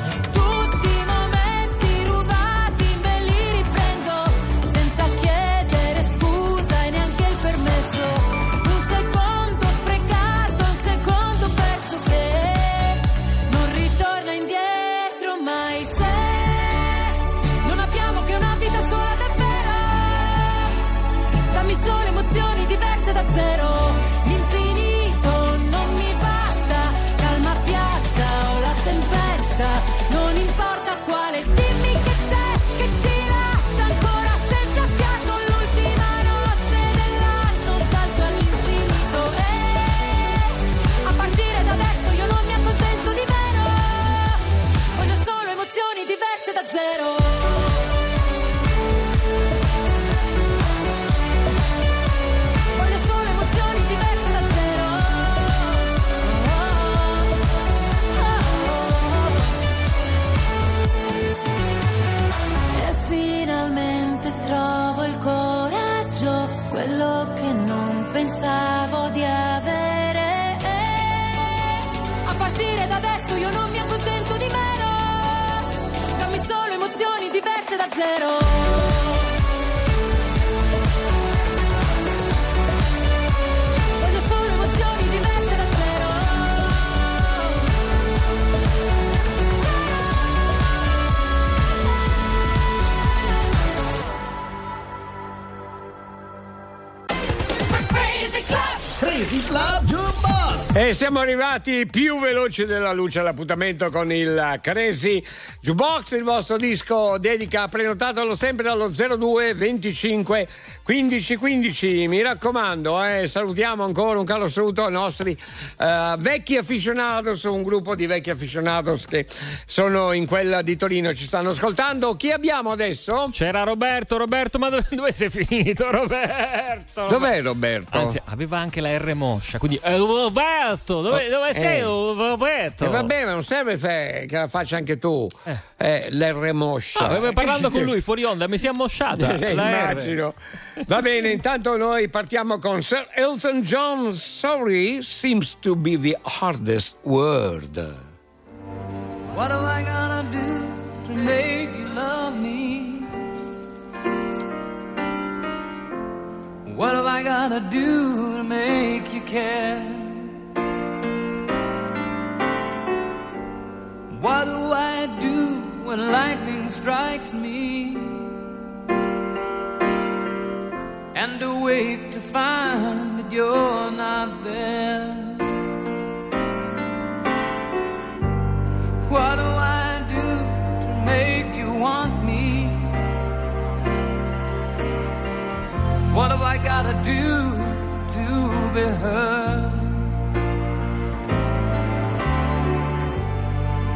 Pensavo di avere, a partire da adesso io non mi accontento di meno, dammi solo emozioni diverse da zero. E siamo arrivati più veloci della luce all'appuntamento con il Crazy Jukebox, il vostro disco dedica, prenotatelo sempre allo zero due venticinque quindici quindici, mi raccomando, eh, salutiamo ancora un caro saluto ai nostri eh, vecchi aficionados, un gruppo di vecchi aficionados che sono in quella di Torino, ci stanno ascoltando. Chi abbiamo adesso? C'era Roberto, Roberto, ma dove, dove sei finito Roberto? Dov'è Roberto? Anzi, aveva anche la R moscia, quindi eh, Roberto! Dove, dove eh. sei, Roberto? E eh, va bene, non serve fe- che la faccia anche tu, eh. eh, l'R moscia. Ah, parlando con lui fuori onda mi si è mosciata. Eh, immagino. R. Va bene, intanto noi partiamo con Sir Elton John. Sorry seems to be the hardest word. What am I gonna do to make you love me? What am I gonna do to make you care? What do I do when lightning strikes me? And awake to find that you're not there. What do I do to make you want me? What have I gotta do to be heard?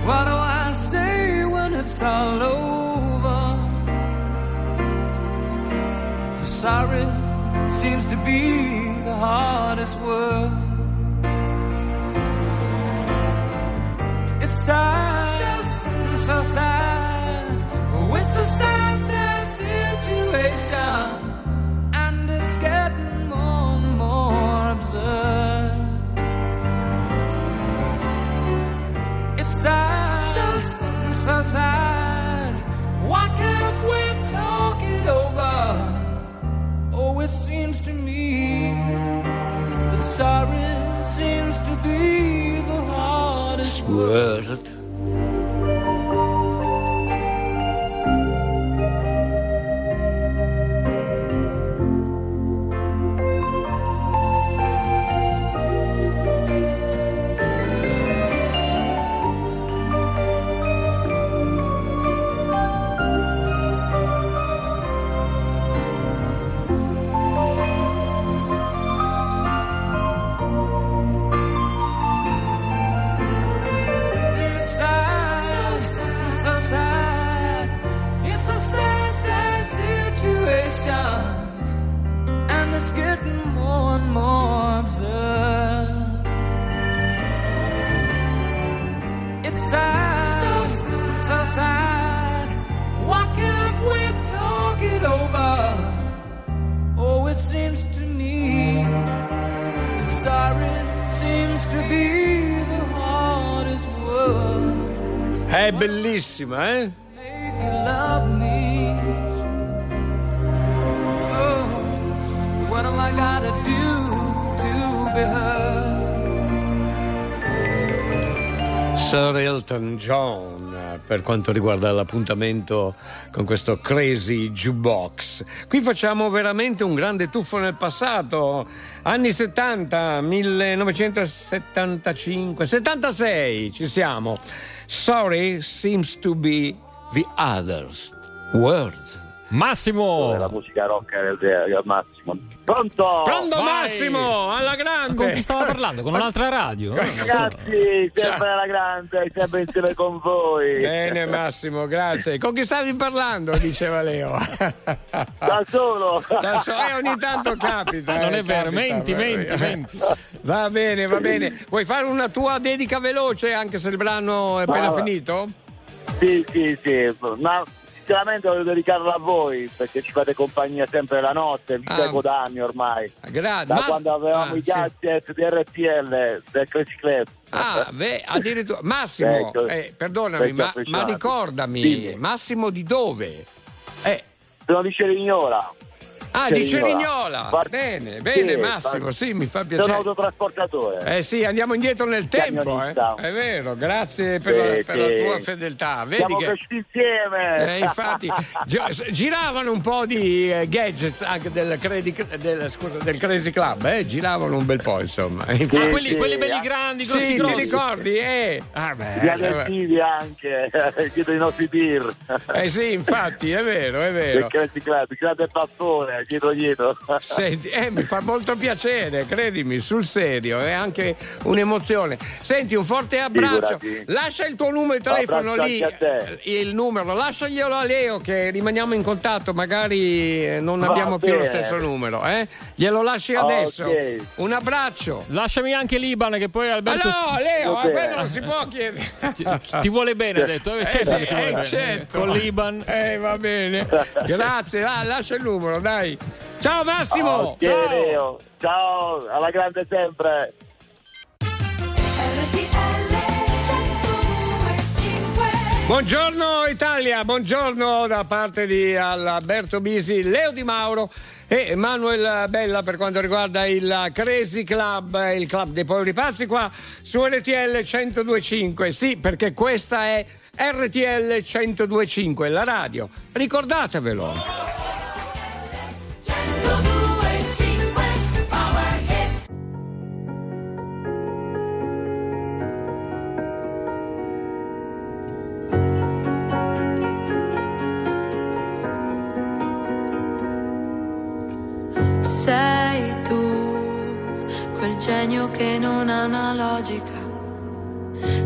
What do I say when it's all over? Sorry seems to be the hardest word. It's sad, it's so sad. Oh, it's a sad, sad situation. And it's getting more and more absurd. It's sad. So sad. Why can't we talk it over? Oh, it seems to me that sorry seems to be the hardest word. seems to me, the siren seems to be the hardest word. È bellissima, eh? Make you love me. Oh, what am I gotta do to be heard? Sir Elton John, per quanto riguarda l'appuntamento con questo Crazy Jukebox. Qui facciamo veramente un grande tuffo nel passato, anni settanta, millenovecentosettantacinque settantasei, ci siamo. Sorry seems to be the other's word. Massimo! La musica rock era Massimo. Pronto? Pronto. Vai. Massimo, alla grande! Con chi stava parlando? Con un'altra radio? Ragazzi, sempre alla grande, sempre insieme con voi. Bene Massimo, grazie. Con chi stavi parlando? Diceva Leo. Da solo. Da solo, eh, ogni tanto capita. Non eh, è vero, capita, menti, menti, menti. Va bene, va bene. Vuoi fare una tua dedica veloce, anche se il brano è appena finito? Sì, sì, sì. Ma... Sinceramente voglio dedicarla a voi perché ci fate compagnia sempre la notte, vi ah, seguo da anni ormai. Grazie. Da ma... quando avevamo ah, i gadget sì. di R T L del Crazy Club. Ah, beh, addirittura Massimo, eh, perdonami, ma, ma ricordami, sì. Massimo di dove? Eh. Sono di Cerignola. Ah, Cerignola. Di Cerignola. Bar- bene, bene sì, Massimo, bar- sì, mi fa piacere. Sono autotrasportatore. Eh sì, andiamo indietro nel tempo, eh. È vero, grazie per, sì, la, sì. per la tua fedeltà. Vedi siamo che... cresciuti insieme. Eh, infatti gi- giravano un po' di eh, gadgets anche del, credi- del, scusa, del Crazy Club, eh, giravano un bel po', insomma. Sì, ah, quelli, sì. quelli belli grandi, grossi sì, grossi. Ti ricordi? Eh. Ah, beh, gli aggressivi eh, anche, chiedo i nostri tir. Eh sì, infatti, è vero, è vero. Il Crazy Club, grande fattore. Dietro dietro. Senti, eh, mi fa molto piacere, credimi, sul serio, è anche un'emozione. Senti, un forte abbraccio. Figurati. Lascia il tuo numero di telefono lì, il numero, lasciaglielo a Leo che rimaniamo in contatto, magari non Va abbiamo bene. più lo stesso numero, eh? Glielo lasci adesso. Okay. Un abbraccio. Lasciami anche l'I B A N che poi Alberto. Ah, no, Leo, okay. a quello non si può chiedere. Ti, ti vuole bene, ha detto. Eh, certo, eh, eh, certo. Con l'I B A N. Eh, va bene. Grazie, ah, lascia il numero, dai. Ciao Massimo! Okay, ciao. Leo. Ciao, alla grande sempre! Buongiorno Italia, buongiorno da parte di Alberto Bisi, Leo Di Mauro e Manuel Bella per quanto riguarda il Crazy Club, il Club dei Poveri Pazzi qua su R T L centodue e cinque. Sì, perché questa è R T L centodue e cinque, la radio. Ricordatevelo! Sei tu quel genio che non ha una logica,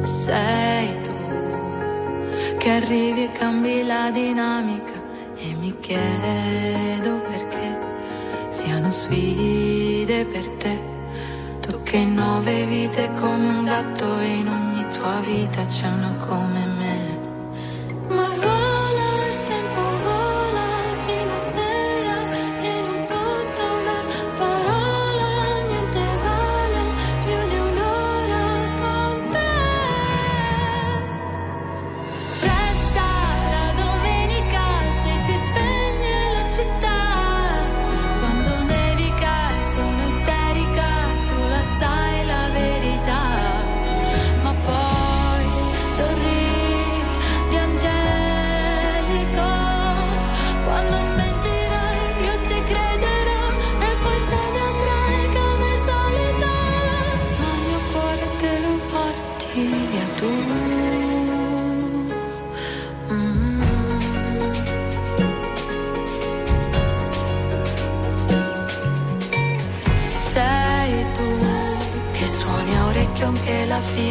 sei tu che arrivi e cambi la dinamica e mi chiedo perché siano sfide per te, tu che nove vite come un gatto e in ogni tua vita c'è uno come me. Ma vola il tempo, vola fino a sera e non conta una parola, niente vale più di un'ora con te. Resta la domenica se si spegne la città. Sai la verità, ma poi sorridi di angelico. Quando mentirai io ti crederò e poi te ne andrai come solito. Ma il mio cuore te lo porti via tu. Mm. Sei tu che suoni a orecchio anche la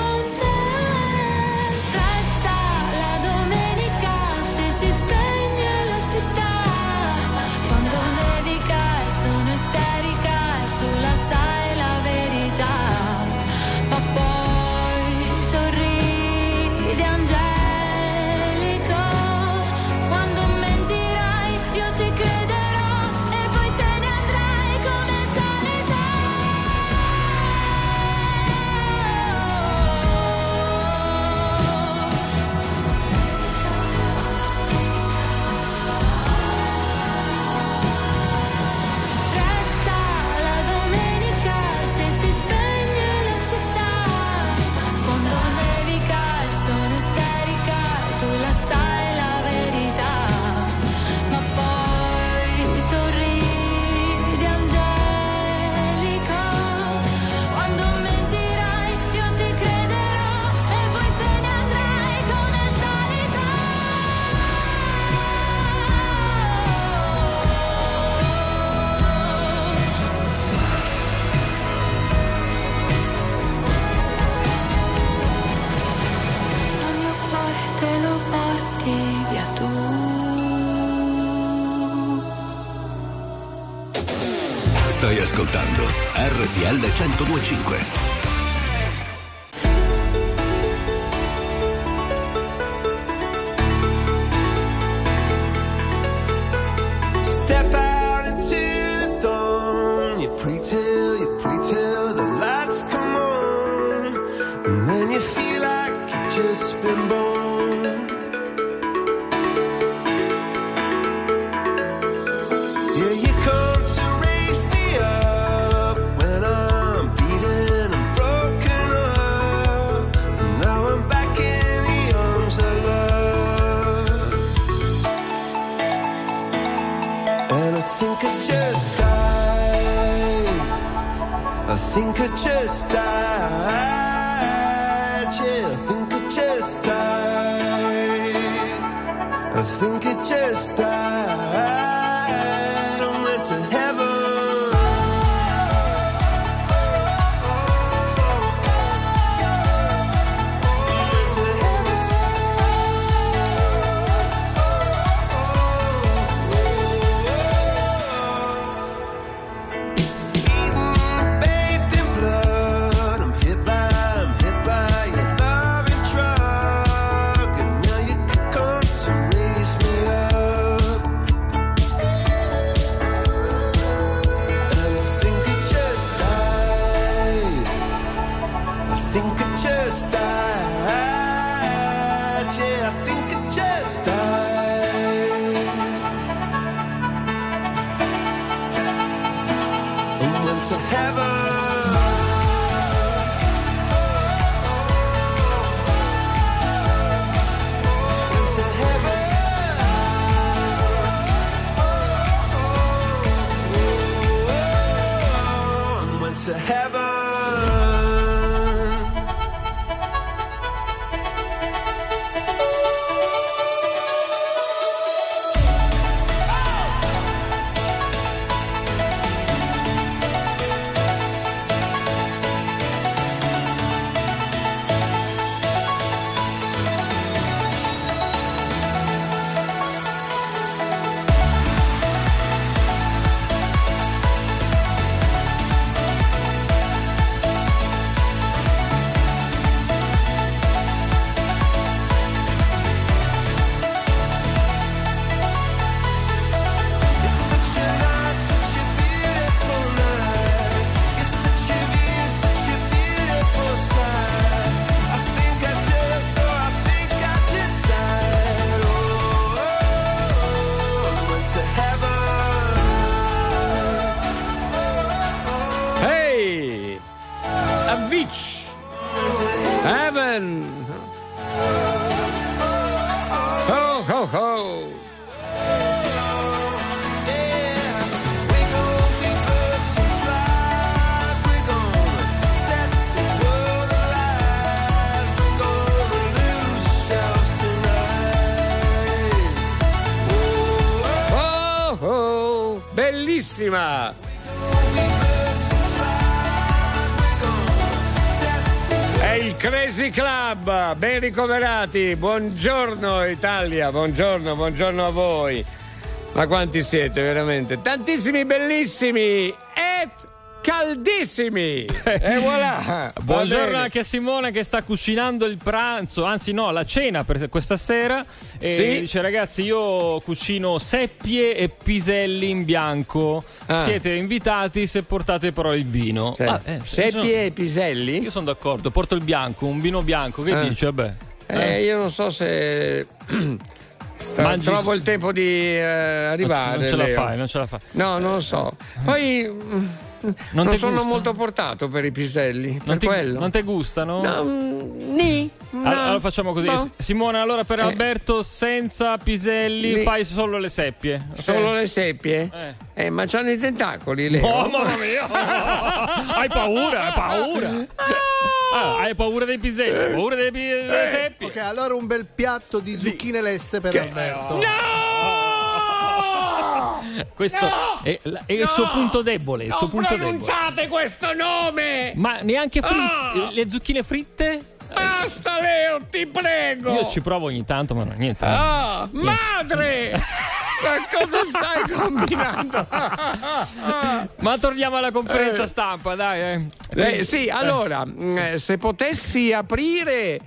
te lo porti via tu. Stai ascoltando R T L centodue e cinque. È il Crazy Club, ben ricoverati, buongiorno Italia, buongiorno, buongiorno a voi. Ma quanti siete veramente? Tantissimi, bellissimi e caldissimi. E voilà. Buongiorno anche a Simone che sta cucinando il pranzo, anzi no, la cena per questa sera. E sì? Dice ragazzi, io cucino seppie e piselli in bianco. Ah. Siete invitati se portate però il vino. Cioè, ah, eh, seppie sono... e piselli? Io sono d'accordo, porto il bianco, un vino bianco. Che ah. dici? Vabbè. Eh, eh. Io non so se Mangi... trovo il tempo di eh, arrivare. Non ce la fai, non ce la fai. No, non lo so. Poi... Non, non sono gusta? molto portato per i piselli, non per ti, quello. Non ti gustano? No, ni, no, allora, allora facciamo così, no. Simone, allora per eh. Alberto senza piselli ni. fai solo le seppie. Okay? Solo le seppie? Eh, eh ma c'hanno i tentacoli lei. Oh mamma mia! hai paura, hai paura! Ah, hai paura dei piselli, hai paura dei piselli, delle eh. seppie. Ok, allora un bel piatto di zucchine lesse per che... Alberto. No! Questo no! è, è no! il suo punto debole. Il non suo punto pronunciate debole. questo nome! Ma neanche fritte. Oh! Le zucchine fritte? Oh! Basta, Leo, ti prego. Io ci provo ogni tanto, ma non niente. Ah, niente. Madre! Cosa stai combinando? Ma torniamo alla conferenza eh. stampa, dai. Eh. Eh, sì, eh. allora, se potessi aprire...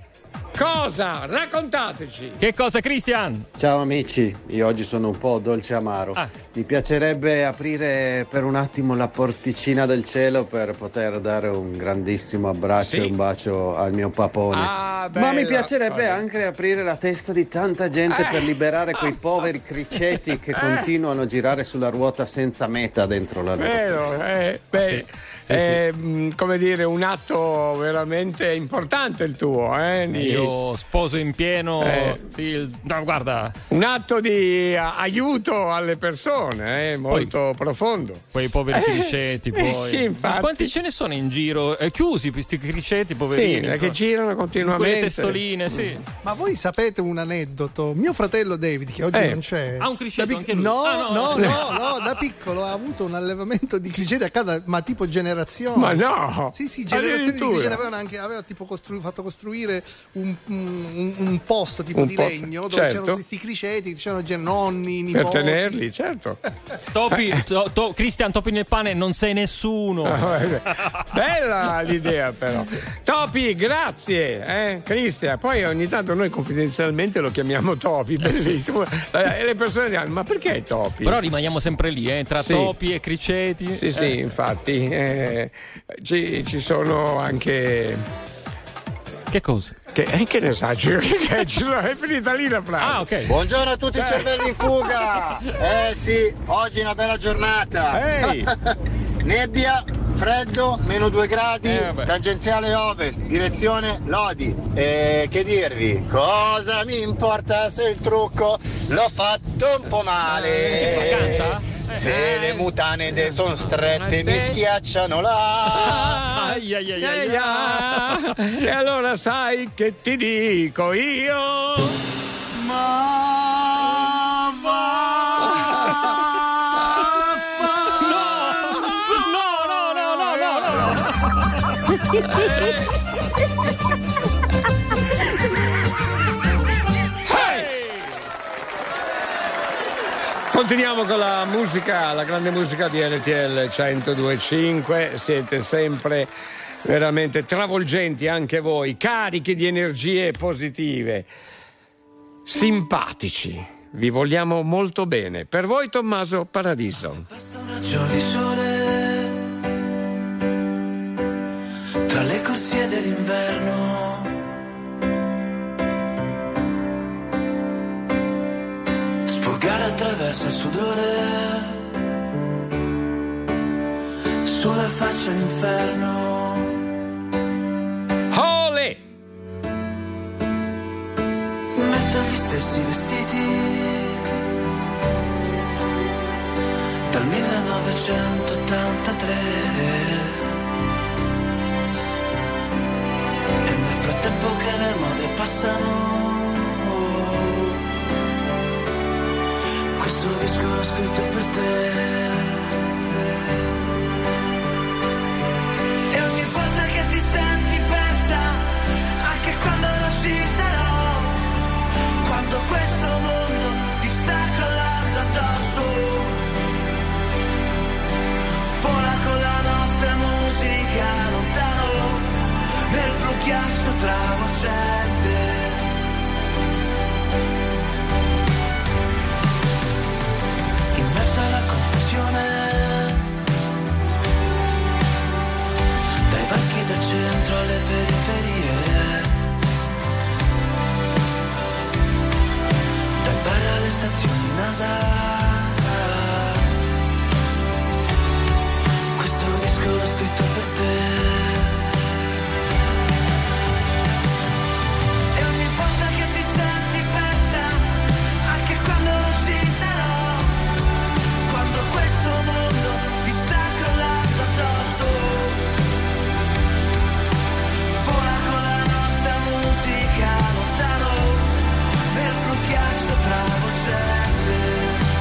Cosa? Raccontateci! Che cosa, Cristian? Ciao amici, io oggi sono un po' dolce amaro. Ah. Mi piacerebbe aprire per un attimo la porticina del cielo per poter dare un grandissimo abbraccio sì. e un bacio al mio papone. Ah, bella. Ma mi piacerebbe ah, anche aprire la testa di tanta gente eh. per liberare quei poveri criceti che eh. continuano a girare sulla ruota senza meta dentro la ruota. Vero, eh, beh. Sì. Sì, è, sì. come dire, un atto veramente importante il tuo, eh? Di... Io sposo in pieno eh, sì, no, guarda, un atto di aiuto alle persone, eh, molto poi, profondo. Quei poveri eh, criceti poi. Sì, infatti. Ma quanti ce ne sono in giro? Eh, chiusi questi criceti poverini. Sì, che girano continuamente. Quelle testoline, sì. Ma voi sapete un aneddoto? Mio fratello David, che oggi eh, non c'è. Ha un criceto pic- anche lui? No, ah, no, no, no, no, no, da piccolo ha avuto un allevamento di criceti a casa, ma tipo generale. Ma no! Sì, sì, generazioni di criceti avevano anche aveva tipo costru- fatto costruire un, un, un posto tipo un di posto, legno dove certo. c'erano questi criceti, c'erano nonni, nipoti. Per tenerli, certo. Topi, to, to, Cristian, topi nel pane, non sei nessuno. Bella l'idea però. Topi, grazie, eh, Cristian. Poi ogni tanto noi confidenzialmente lo chiamiamo Topi, bellissimo. E le persone dicono, ma perché Topi? Però rimaniamo sempre lì, eh, tra sì. topi e criceti. Sì, eh. sì, infatti. Eh, Ci, ci sono anche che cosa? Che, che ne sa, ci, che ci sono, è finita lì la frase. Ah, okay. Buongiorno a tutti eh. i cervelli in fuga. Eh sì, oggi è una bella giornata. Hey. Nebbia, freddo, meno due gradi, eh, tangenziale ovest, direzione Lodi. E che dirvi? Cosa mi importa se il trucco l'ho fatto un po' male? Canta? Se le mutande sono strette mi schiacciano la ai ai ai ai ai. E allora sai che ti dico io? Ma va. No! No, no, no, no, no, no. Continuiamo con la musica, la grande musica di R T L centodue e cinque. Siete sempre veramente travolgenti anche voi, carichi di energie positive, simpatici. Vi vogliamo molto bene. Per voi Tommaso Paradiso. Basta un raggio di sole tra le corsie dell'inverno. Gara attraverso il sudore sulla faccia l'inferno. Ole! Metto gli stessi vestiti dal millenovecentottantatré e nel frattempo che le mode passano questo disco l'ho scritto per te. E ogni volta che ti senti persa, anche quando non ci sarò, quando questo mondo ti sta crollando addosso, vola con la nostra musica lontano nel blu ghiaccio travolgente. La confusione dai banchi del centro alle periferie, dai bar alle stazioni NASA, questo disco l'ho scritto per te. Travolgente.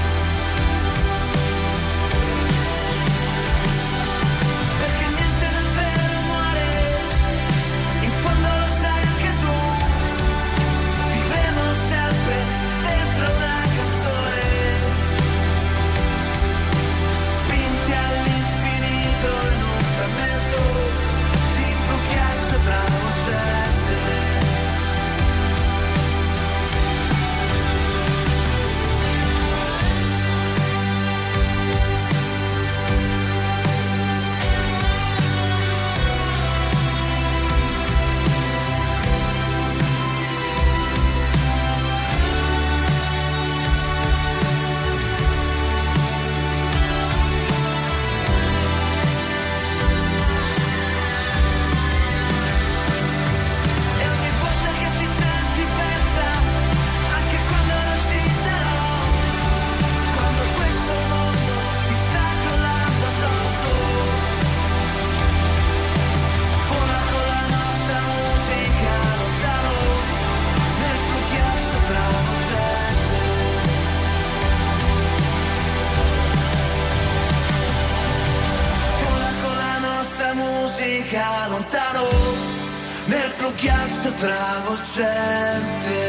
sembra vocente.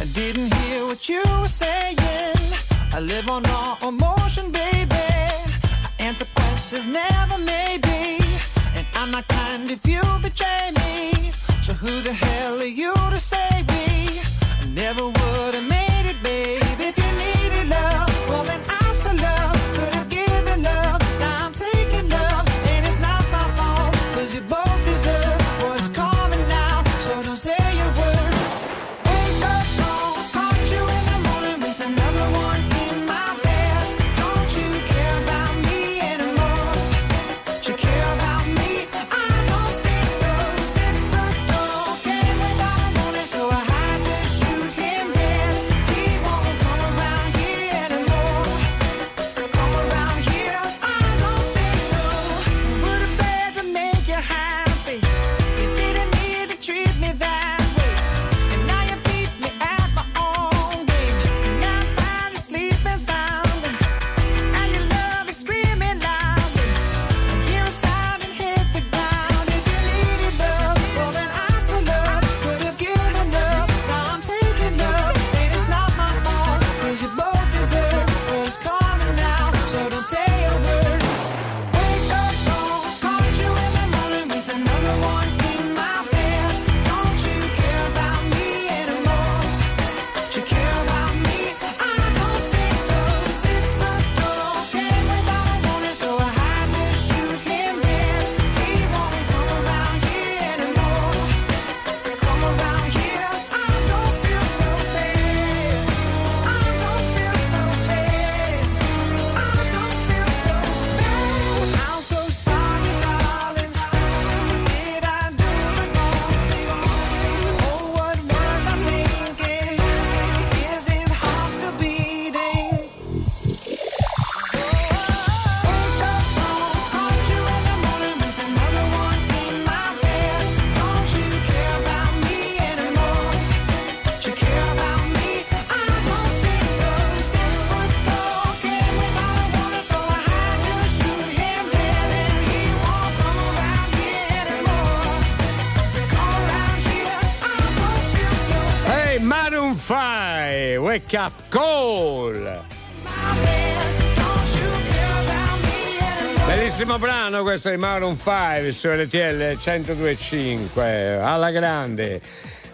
I didn't hear what you were saying. I live on all emotion, baby. I answer questions, never maybe. And I'm not kind if you betray me. So who the hell are you to save me? I never would have made it, babe. If you needed love, well then I still love. Could have given love, now I'm taking love. And it's not my fault, cause you both deserve what's coming now. So don't say a word. Wake up, call, caught you in the morning with another one in my bed. Don't you care about me anymore? Don't you care about me? I don't think so. Six foot tall, came without a warning, so I had to shoot him dead. He won't come around here anymore. Come around here, I don't think so. Would have been to make you happy. You didn't need to treat me that way. And now you beat me at my own way. And now I'm finally sleeping soundly. And your love is screaming loudly. I hear a sound and hit the ground. If you needed love, well then I still love. Could have given love, now I'm taking love. And it's not my fault, cause you both deserve what's coming now. So don't say a word. Wake up, call, caught you in the morning with another one in my bed. Don't you care about me anymore? Don't you care about me? I don't think so. Six foot tall, came without a warning, so I had to shoot him dead. He won't come around here anymore. Come around here, I don't feel so bad. I don't feel so bad. I don't feel so bad. I'm so sorry, darling. Did I do the wrong thing? Oh, what was I thinking? Is his heart still beating? Wake up, call, caught you in the morning with another one in my bed. Don't you care about me anymore? Don't you care about me? I don't think so. Six foot tall, came without a warning, so I had to shoot him dead. And he won't come around here anymore. Come around here, I don't feel so Hey, Maroon cinque, Wake Up Call. Bellissimo brano questo di Maroon cinque su R T L centodue e cinque, alla grande.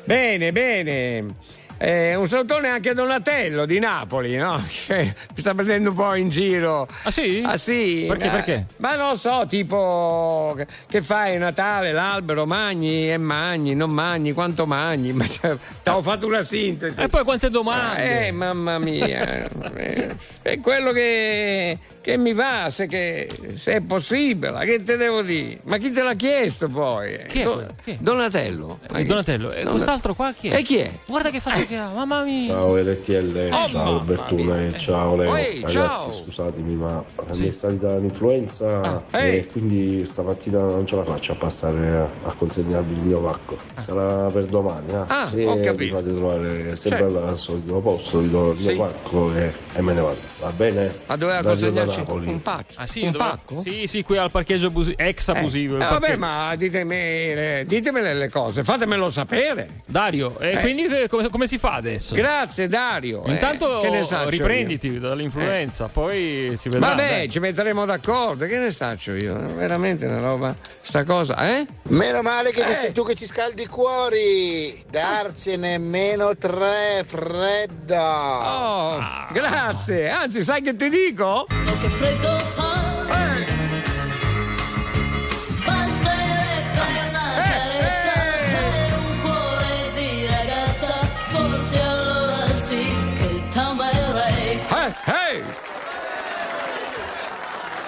Bene, bene. Eh, un salutone anche a Donatello di Napoli, no? Che mi sta prendendo un po' in giro. Ah sì? Ah sì. Perché, ma, perché? Ma non lo so, tipo che- che fai Natale, l'albero, magni e magni, non magni, quanto magni? Ma cioè, ti ho fatto una sintesi. E poi quante domande? Eh, mamma mia. Eh, è quello che, che mi va, se, che, se è possibile, che te devo dire? Ma chi te l'ha chiesto poi? Chi è Do- quello? Chi è? Donatello. Ma Eh, chi- Donatello, e Donat- quest'altro qua chi è? E chi è? Guarda che faccia che ha, mamma mia. Ciao R T L, Oh, ciao mamma Bertone, mia. ciao Leo. Ehi, Ragazzi, ciao. scusatemi, ma Sì. mi è stata un'influenza Ah, e ehi. quindi stamattina non ce la faccio a passare a consegnarvi il mio pacco. Sarà per domani. eh. Ah, Se ho mi capito. fate trovare sempre Certo. al solito posto, vi do il mio Sì. pacco e, e me ne vado. Va bene? Ma doveva Dario da consegnarci Napoli. un pacco. Ah sì, un dove- pacco? Sì, sì, qui al parcheggio abusi- ex abusivo. il Eh, vabbè, parcheggio. ma ditemi, ditemele le cose, fatemelo sapere. Dario, e Eh. quindi eh, come, come si fa adesso? Grazie Dario. eh, Intanto che ne saccio riprenditi io? dall'influenza, poi si vedrà. Vabbè, dai. ci metteremo d'accordo, che ne saccio io? Veramente una roba, sta cosa, eh? Meno male che ci Eh. sei tu che ci scaldi i cuori. Darsene meno tre, fredda. Oh, grazie. Anzi, sai che ti dico? Che freddo fa, basterebbe una carezza per un cuore di ragazza, forse allora sì che t'amerei. Eh, hey!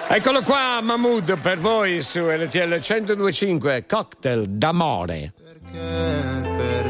Eccolo qua, Mahmood, per voi su R T L centodue e cinque, cocktail d'amore. Perché per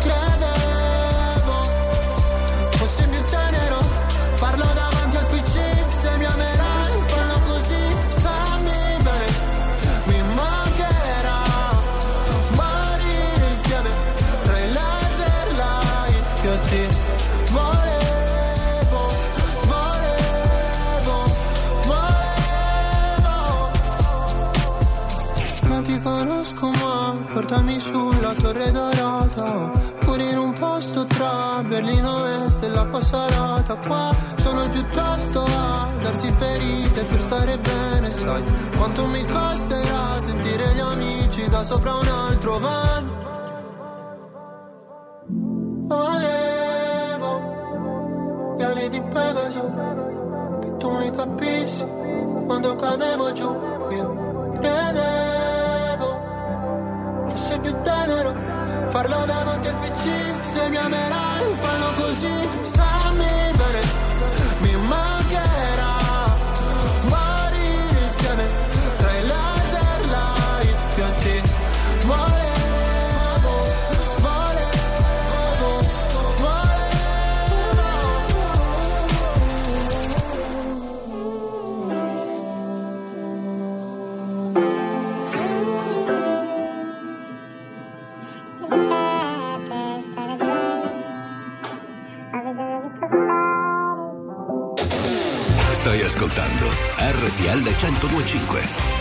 credevo fossi più tenero farlo davanti al P C. Se mi amerai, fallo così, stammi bene, mi mancherà morire insieme tra i laser light. Io ti volevo, volevo, volevo. Non ti conosco ma portami sulla torre dorata, pure in un posto tra Berlino Est e l'acqua salata. Qua sono piuttosto a darsi ferite per stare bene. Sai quanto mi costerà sentire gli amici da sopra un altro van. Volevo gli ali di Pegaso, che tu mi capissi quando cadevo giù. Io credevo fosse più tenero parlo davanti al P C. Se mi amerai, fallo così, stammi bene, mi mancherà morire insieme tra i laser light. Più a te volevo, volevo, volevo. Stai ascoltando R T L centodue e cinque.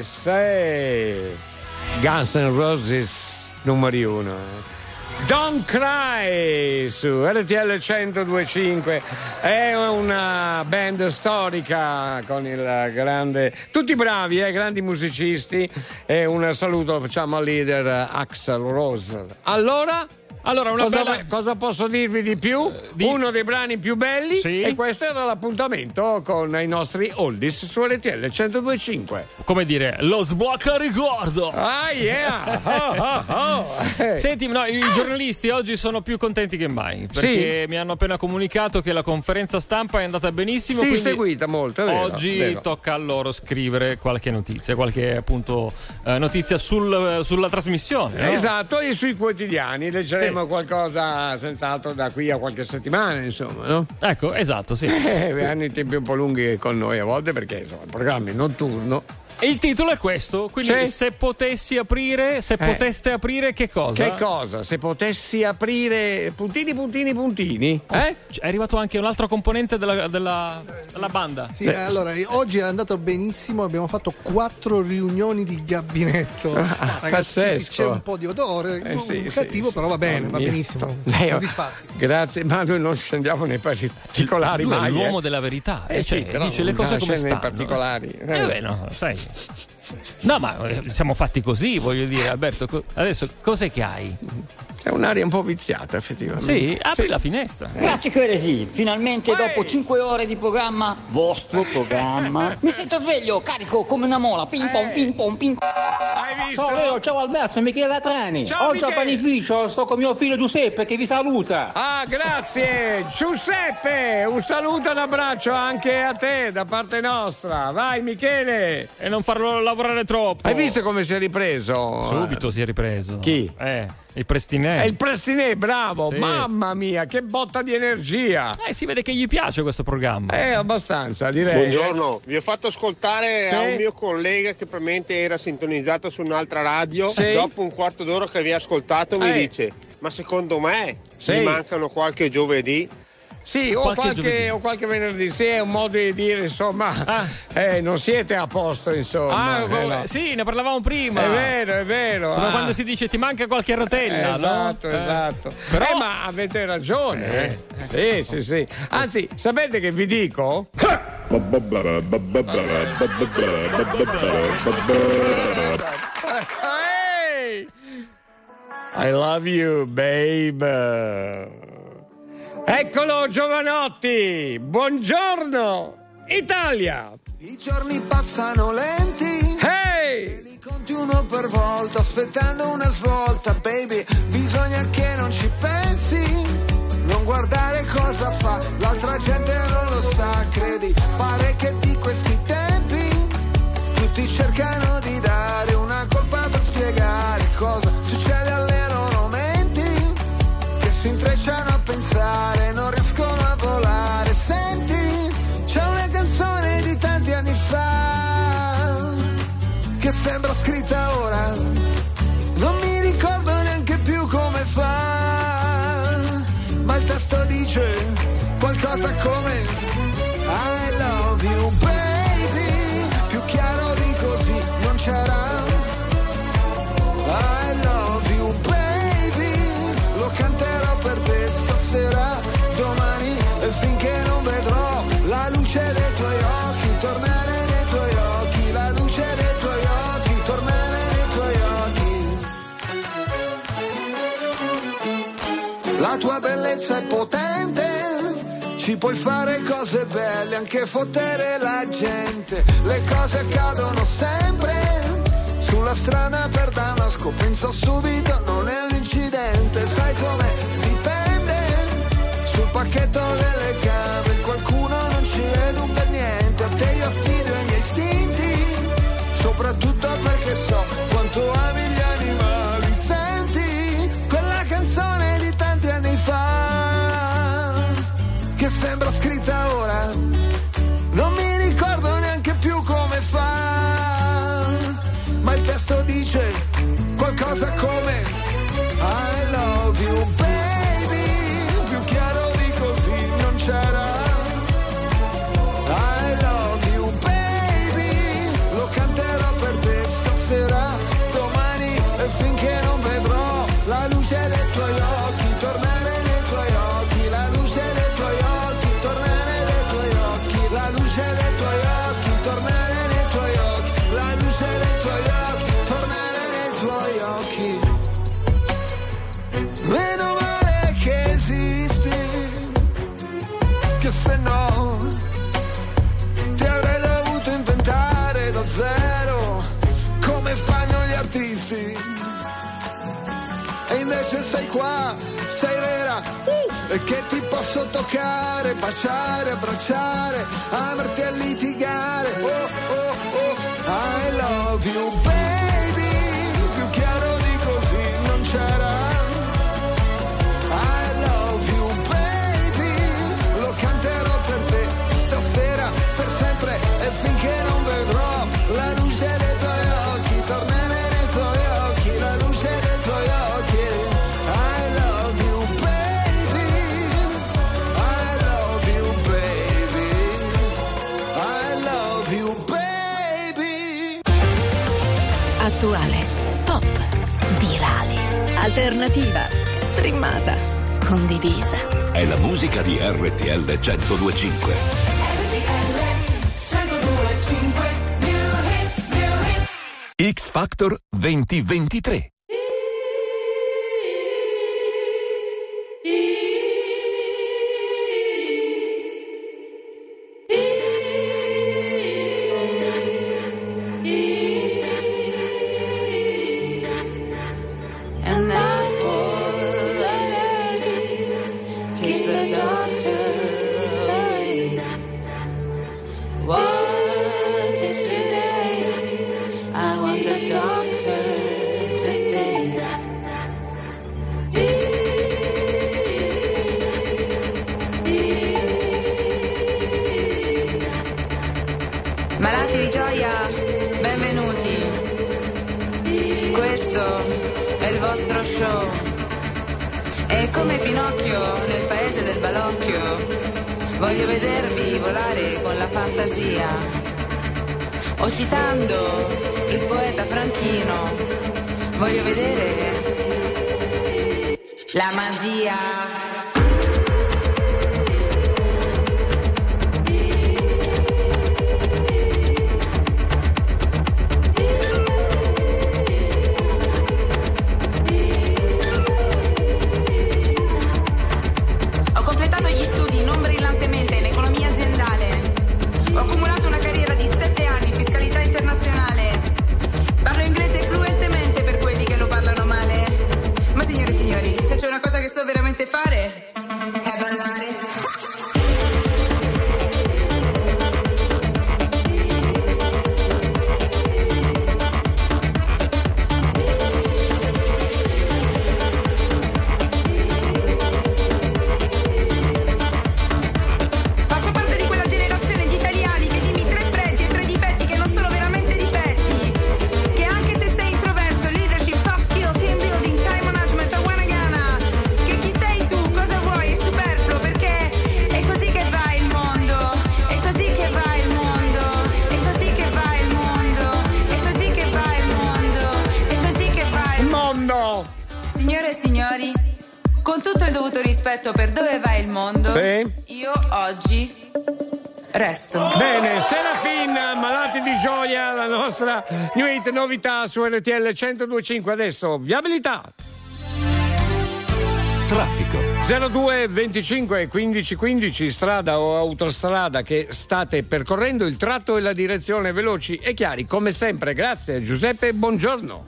Roses, eh. Guns N' Roses numero uno. Eh. Don't Cry su R T L cento due e cinque, è una band storica con il grande, tutti bravi, eh, grandi musicisti, e un saluto facciamo al leader Axl Rose. Allora Allora, una cosa, bella... cosa posso dirvi di più? Uh, di... Uno dei brani più belli, sì. E questo era l'appuntamento con i nostri oldies su R T L cento due e cinque. Come dire, lo sblocca ricordo. Ah yeah! Oh, oh, oh. Senti, no, i giornalisti oggi sono più contenti che mai, perché sì, mi hanno appena comunicato che la conferenza stampa è andata benissimo. Sì, seguita molto, è vero, oggi vero. Tocca a loro scrivere qualche notizia, qualche appunto eh, notizia sul, sulla trasmissione, no? Esatto, e sui quotidiani leggeremo qualcosa senz'altro da qui a qualche settimana, insomma, no? Ecco, esatto, sì. Eh, hanno i tempi un po' lunghi con noi a volte perché insomma il programma è notturno. E il titolo è questo, quindi sì, se potessi aprire, se eh. poteste aprire che cosa? Che cosa? Se potessi aprire puntini, puntini, puntini. Oh, eh? È arrivato anche un altro componente della, della, della banda. Sì, eh. allora, oggi è andato benissimo, abbiamo fatto quattro riunioni di gabinetto. Ah, ragazzi, pazzesco. C'è un po' di odore, eh, sì, cattivo, sì, però va bene, va benissimo. Leo, grazie, ma noi non scendiamo nei particolari. Lui mai, è l'uomo eh. della verità, eh, eh, cioè, sì, però dice le cose come stanno. Nei particolari. Eh, eh beh, no, sai. No, ma siamo fatti così, voglio dire, Alberto. Adesso cos'è che hai? È un'aria un po' viziata, effettivamente. Sì, apri sì. la finestra. Eh. Cazzo che eresi, finalmente Ehi. dopo cinque ore di programma, vostro programma, mi sento sveglio, carico come una mola, ping pong, ping pong, ping pong. Hai visto? Ciao Leo, ciao Alberto, sono Michele Latrani. Ciao, oggi Michele. Al panificio sto con mio figlio Giuseppe che vi saluta. Ah, grazie. Giuseppe, un saluto e un abbraccio anche a te da parte nostra. Vai Michele. E non farlo lavorare troppo. Hai visto come si è ripreso? Subito si è ripreso. Chi? Eh. Il Prestinè. È il Prestinè, bravo, sì. Mamma mia, che botta di energia. Eh, si vede che gli piace questo programma. Eh, abbastanza, direi. Buongiorno, vi ho fatto ascoltare sì. a un mio collega che probabilmente era sintonizzato su un'altra radio. Sì. Dopo un quarto d'ora che vi ha ascoltato mi eh. dice, ma secondo me sì. mi mancano qualche giovedì. Sì, o qualche, qualche, o qualche venerdì, sì, è un modo di dire, insomma, ah. eh, non siete a posto, insomma. Ah, eh, no. Sì, ne parlavamo prima. È vero, è vero. Come ah. quando si dice ti manca qualche rotella. Eh, esatto, no? esatto. Eh. Però... Eh, ma avete ragione. Eh. Eh. Sì, sì, sì. Anzi, sapete che vi dico? I love you, babe. Eccolo Giovanotti, buongiorno Italia. I giorni passano lenti, hey! E li conti uno per volta, aspettando una svolta, baby. Bisogna che non ci pensi, non guardare cosa fa, l'altra gente non lo sa, credi. Pare che di questi tempi tutti cercano di dare una colpa per spiegare cosa succede alle loro menti, che si intrecciano a pensare. Sembra scritta ora, non mi ricordo neanche più come fa, ma il testo dice qualcosa come I love you baby, più chiaro di così non c'era. I love you baby, lo canterò per te stasera, domani e finché non vedrò la luce dei tuoi occhi tornare. La tua bellezza è potente, ci puoi fare cose belle, anche fottere la gente. Le cose accadono sempre, sulla strada per Damasco, penso subito non è un incidente. Sai com'è? Dipende, sul pacchetto delle gambe qualcuno non ci vede un bel niente. A te io affido i miei istinti, soprattutto perché so quanto ami gli animali. Senti quella canzone che sembra scritta ora, non mi ricordo neanche più come fa, ma il testo dice qualcosa come I love you baby, più chiaro di così non c'era. I love you baby, lo canterò per te. qua, sei vera, uh, che ti posso toccare, baciare, abbracciare, amarti a litigare, oh oh oh, I love you baby, più chiaro di così non c'era, I love you baby, lo canterò per te stasera, per sempre e finché non vedrò la luce dei tuoi occhi, tornerò nei tuoi occhi, la luce dei tuoi occhi, I love you baby, I love you baby, I love you baby. Attuale, pop, virale, alternativa, streamata, condivisa. È la musica di R T L centodue e cinque. X Factor venti ventitré. Novità su R T L centodue e cinque. Adesso viabilità, traffico zero due venticinque quindici quindici, strada o autostrada che state percorrendo, il tratto e la direzione, veloci e chiari come sempre. Grazie Giuseppe, buongiorno.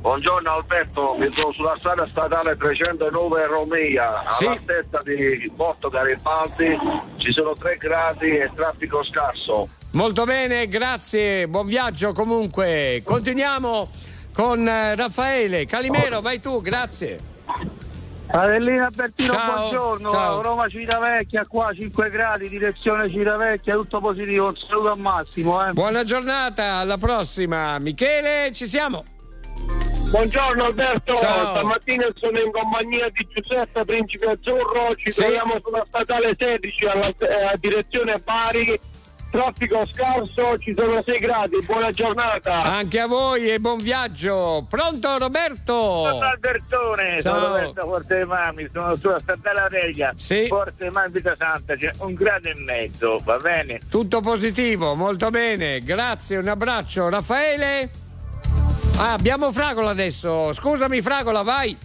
Buongiorno Alberto, mi sono sulla strada statale trecentonove Romea, all'altezza sì. di Porto Garibaldi, ci sono tre gradi e traffico scarso. Molto bene, grazie, buon viaggio comunque. Continuiamo con Raffaele. Calimero, vai tu, grazie. Avellina Bertino, ciao, buongiorno. Ciao. Roma Civitavecchia, qua cinque gradi, direzione Civitavecchia, tutto positivo. Un saluto a Massimo. Eh. Buona giornata, alla prossima. Michele, ci siamo. Buongiorno Alberto, ciao. Stamattina sono in compagnia di Giuseppe Principe Azzurro, ci sì. troviamo sulla statale sedici alla eh, direzione Bari. Traffico scarso, ci sono sei gradi, buona giornata. Anche a voi e buon viaggio. Pronto Roberto? Sono Albertone, ciao. Sono Roberto Forte Mami, sono sulla statale Reglia, sì. Forte Mami Vita Santa, c'è cioè un grado e mezzo, va bene? Tutto positivo, molto bene, grazie, un abbraccio. Raffaele? Ah, abbiamo Fragola adesso, scusami Fragola, vai.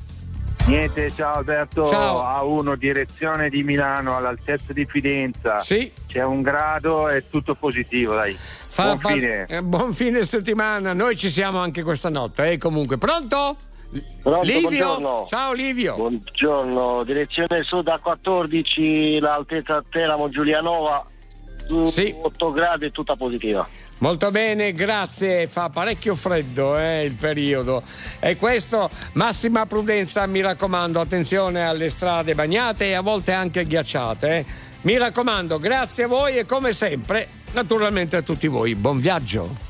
Niente, ciao Alberto, ciao. A uno direzione di Milano all'altezza di Fidenza, sì. c'è un grado e tutto positivo, dai. Fa buon pa- fine eh, buon fine settimana, noi ci siamo anche questa notte e eh, comunque. Pronto? Pronto, Livio, buongiorno. Ciao Livio. Buongiorno, direzione sud a quattordici, l'altezza Teramo Giulianova, sì. otto gradi, è tutta positiva. Molto bene, grazie. Fa parecchio freddo eh, il periodo. E questo, massima prudenza, mi raccomando, attenzione alle strade bagnate e a volte anche ghiacciate. Eh. Mi raccomando, grazie a voi e come sempre, naturalmente a tutti voi. Buon viaggio.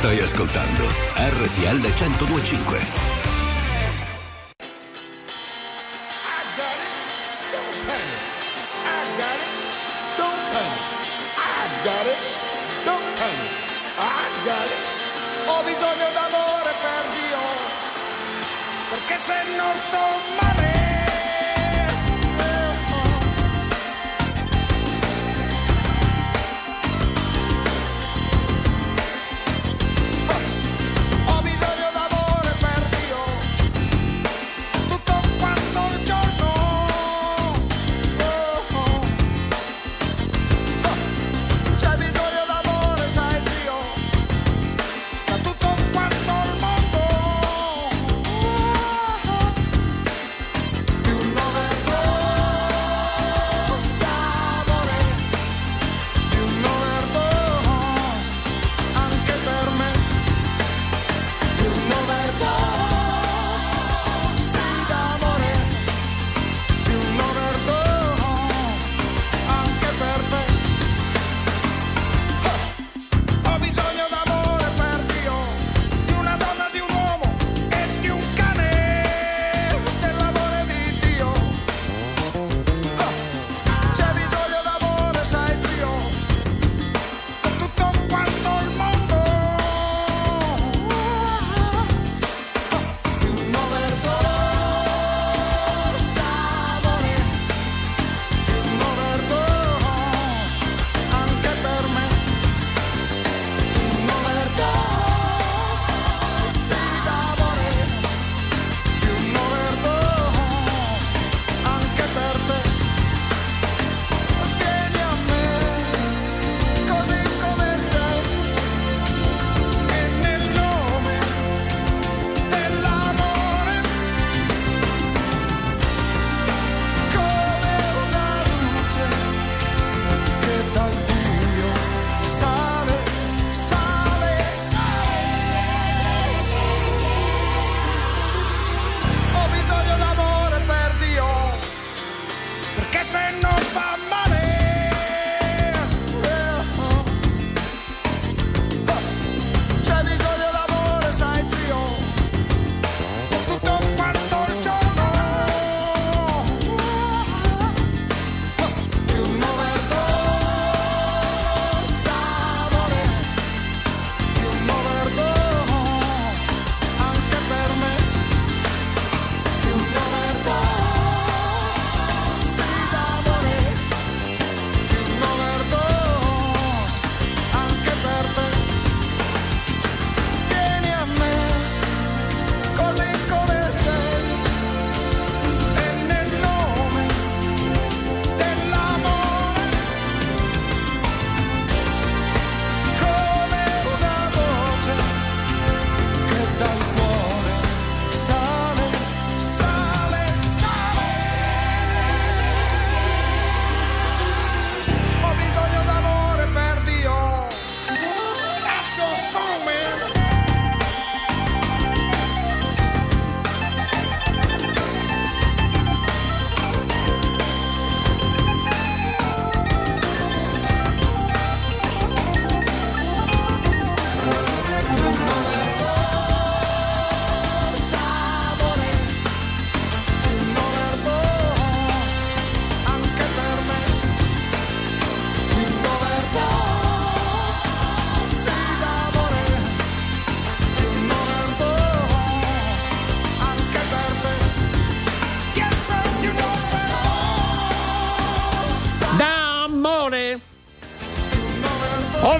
Stai ascoltando R T L centodue e cinque.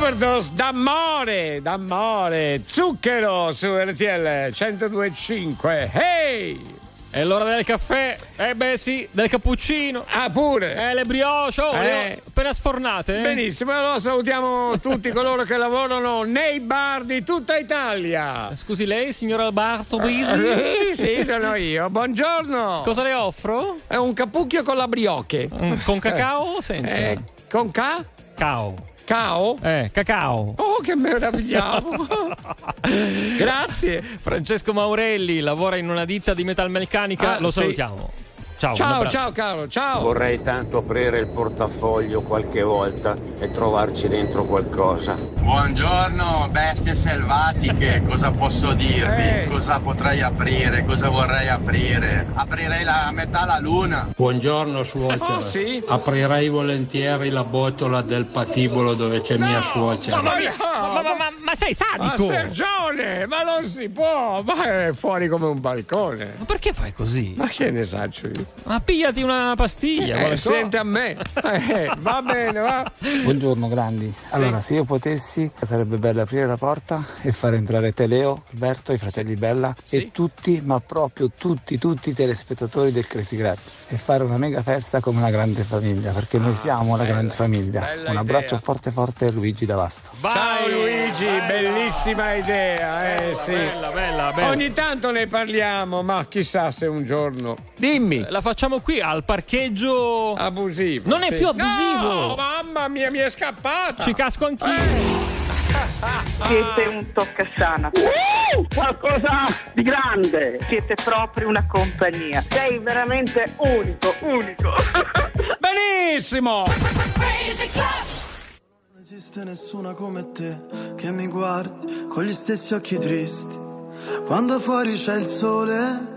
Overdose d'amore, d'amore, zucchero su R T L centodue e cinque. Hey! È l'ora del caffè, eh beh sì, del cappuccino. Ah pure. Eh, le brioche, oh, eh. le ho appena sfornate. Eh. Benissimo, allora salutiamo tutti coloro che lavorano nei bar di tutta Italia. Scusi lei, signor Alberto Bisi? Uh, sì, sì, sono io, buongiorno. Cosa le offro? È un cappucchio con la brioche. Mm, con cacao o senza? Eh, con ca? Cao. Cacao? Eh, cacao. Oh, che meravigliavo. Grazie. Francesco Maurelli lavora in una ditta di metalmeccanica, ah, lo salutiamo. Sì. Ciao, ciao, ciao caro, ciao. Vorrei tanto aprire il portafoglio qualche volta e trovarci dentro qualcosa. Buongiorno, bestie selvatiche, cosa posso dirvi? Eh. Cosa potrei aprire? Cosa vorrei aprire? Aprirei la metà la luna. Buongiorno suocera. Oh, sì? Aprirei volentieri la botola del patibolo dove c'è no, mia suocera. Ma, ma, ma, ma, ma, ma sei sadico? Ma Sergione, ma non si può, ma è fuori come un balcone. Ma perché fai così? Ma che ne saccio io? Ma pigliati una pastiglia, eh, sente a me. Eh, va bene, va. Buongiorno grandi. Allora, se io potessi, sarebbe bello aprire la porta e far entrare te, Leo, Alberto, i fratelli Bella, sì, e tutti, ma proprio tutti, tutti i telespettatori del Crazy Club, e fare una mega festa come una grande famiglia, perché ah, noi siamo bella, la grande famiglia. Un abbraccio idea. forte forte a Luigi da Vasto. Vai, ciao Luigi, bella, bellissima idea, bella, eh, sì. Bella, bella, bella. Ogni tanto ne parliamo, ma chissà se un giorno. Dimmi. La facciamo qui al parcheggio abusivo. Non è sì. più abusivo. No, mamma mia, mi è scappata. Ci casco anch'io. Eh. Siete un toccasana. Uh, qualcosa di grande. Siete proprio una compagnia. Sei veramente unico, unico. Benissimo. Non esiste nessuna come te che mi guardi con gli stessi occhi tristi. Quando fuori c'è il sole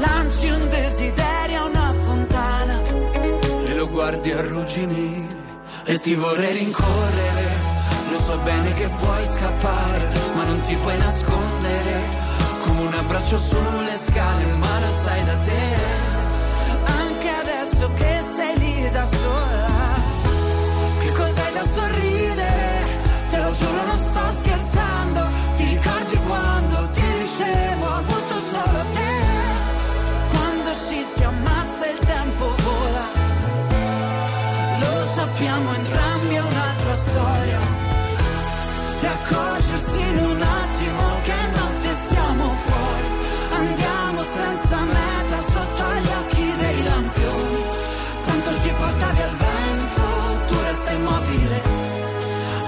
lanci un desiderio a una fontana e lo guardi arrugginire. E ti vorrei rincorrere, lo so bene che vuoi scappare, ma non ti puoi nascondere, come un abbraccio sulle scale, ma lo sai da te, anche adesso che sei lì da sola, che cos'hai da sorridere, te lo giuro non sto scherzando, ti ricordi quando ti dicevo ho avuto solo te, quando ci si ammazza il tempo vola, lo sappiamo entrambi è un'altra storia, e accorgersi in un attimo che notte siamo fuori, andiamo senza meta sotto gli occhi dei lampioni, tanto ci portavi al vento, tu resta immobile.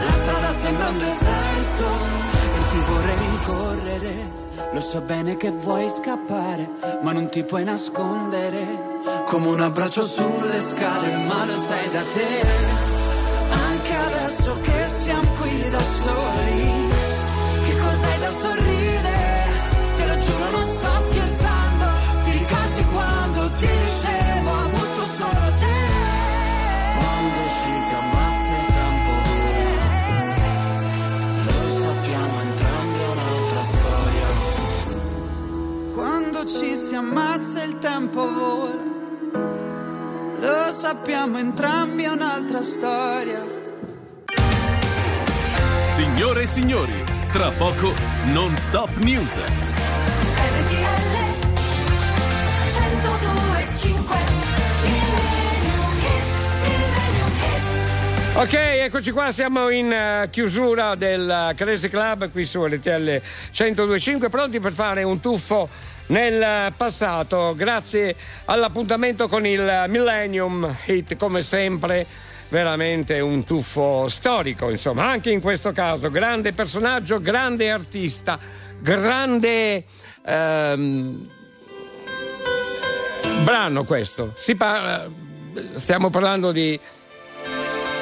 La strada sembra un deserto e ti vorrei rincorrere, lo so bene che vuoi scappare, ma non ti puoi nascondere, come un abbraccio sulle scale, ma lo sai da te, anche adesso che siamo qui da soli, che cos'hai da sorridere, te lo giuro non sto scherzando, ti ricordi quando ti dicevo ho avuto solo te. si ammazza e il tempo vola. Lo sappiamo entrambi, è un'altra storia. Signore e signori, tra poco Non Stop News. Ok, eccoci qua, siamo in chiusura del Crazy Club qui su R T L centodue e cinque, pronti per fare un tuffo nel passato grazie all'appuntamento con il Millennium Hit, come sempre veramente un tuffo storico, insomma, anche in questo caso grande personaggio, grande artista, grande ehm, brano questo. Si parla, stiamo parlando di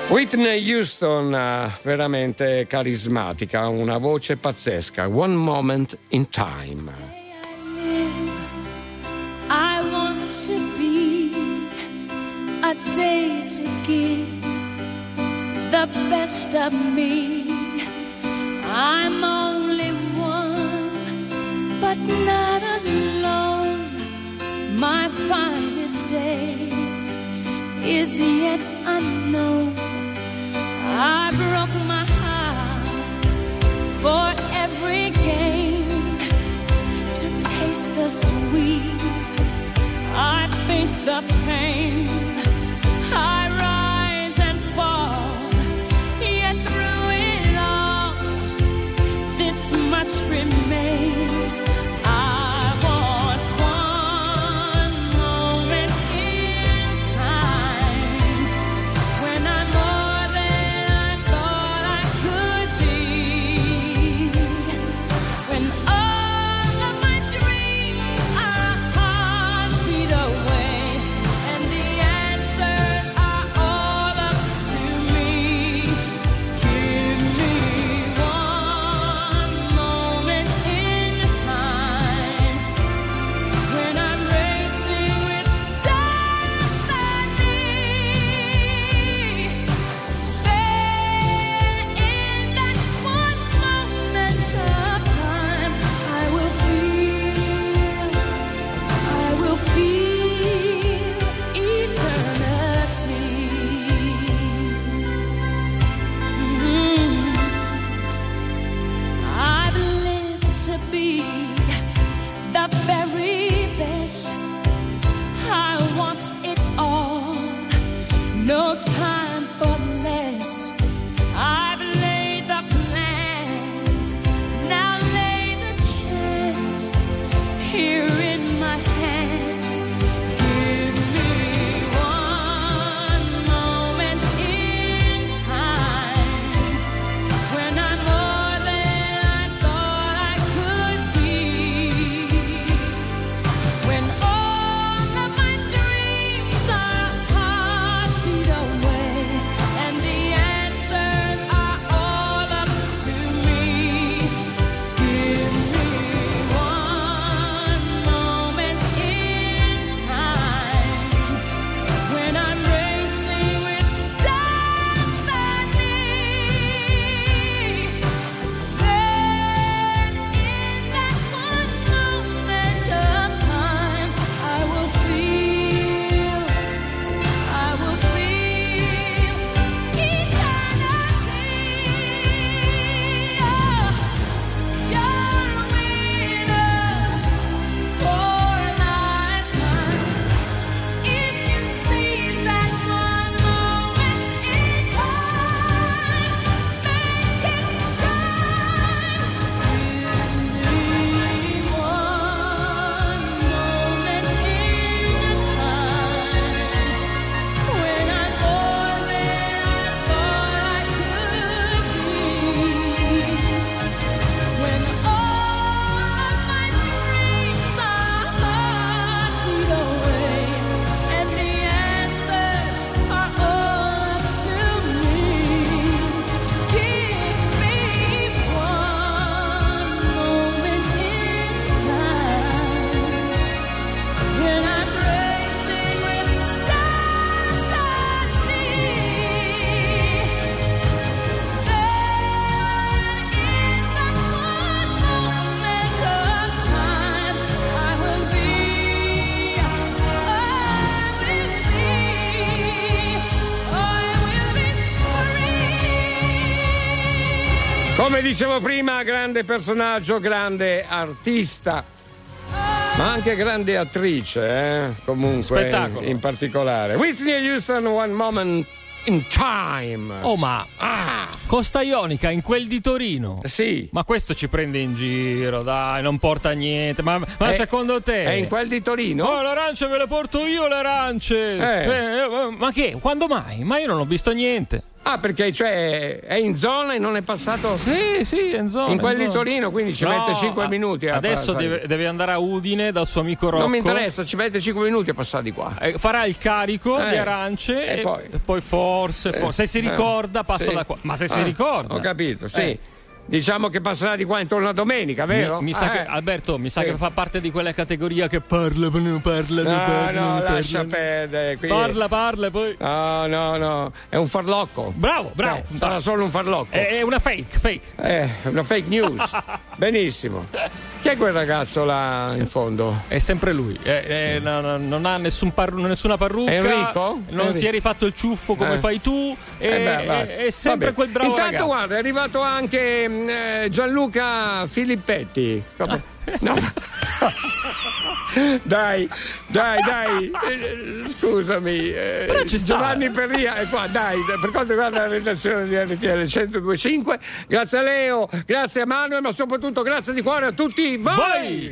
Whitney Houston, veramente carismatica, una voce pazzesca. One Moment in Time. I want to be a day to give the best of me. I'm only one, but not alone. My finest day is yet unknown. I broke my heart for every game to taste the sweet. I face the pain. I rise and fall, yet through it all, this much remains. I want one moment in time when I'm more than I thought I could be. come dicevo prima, grande personaggio, grande artista, ma anche grande attrice, eh? Comunque, spettacolo. In particolare Whitney Houston, One Moment in Time. Oh, ma ah. Costa Ionica in quel di Torino. Sì. Ma questo ci prende in giro, dai, non porta niente. Ma, ma è, secondo te? È in quel di Torino? Oh, l'arancia ve la porto io, le arance. Eh. Eh, ma che? Quando mai? Ma io non ho visto niente. Ah, perché cioè è in zona e non è passato? Sì, sì, è in zona. In quel di Torino, quindi ci no, mette cinque minuti. A adesso deve, deve andare a Udine dal suo amico Rocco. Non mi interessa, ci mette cinque minuti a passare di qua. Eh, farà il carico eh, di arance e, e, poi. e poi forse, forse eh, se si ricorda passa sì. da qua. Ma se ah, si ricorda. Ho capito, sì. Eh. Diciamo che passerà di qua intorno a domenica, vero? Mi, mi sa ah, che, eh. Alberto, mi sa eh. che fa parte di quella categoria che parla, parla, parla. No, parla, no, parla, lascia perdere. Quindi... Parla, parla e poi. No, no, no. È un farlocco. Bravo, bravo. Eh, sarà solo un farlocco. È, è una fake, fake. È una fake news. Benissimo. Chi è quel ragazzo là in fondo? È sempre lui. È, è, no, no, non ha nessun parru- nessuna parrucca. Enrico? Non Enrico. si è rifatto il ciuffo come eh. fai tu. È, eh beh, è, è sempre quel bravo Intanto, ragazzo. Intanto, guarda, è arrivato anche Gianluca Filippetti. Ah. No. dai, dai, dai, scusami. Giovanni Perria è qua, dai, per quanto riguarda la redazione di R T L centodue e cinque. Grazie a Leo, grazie a Manuel, ma soprattutto grazie di cuore a tutti voi. voi.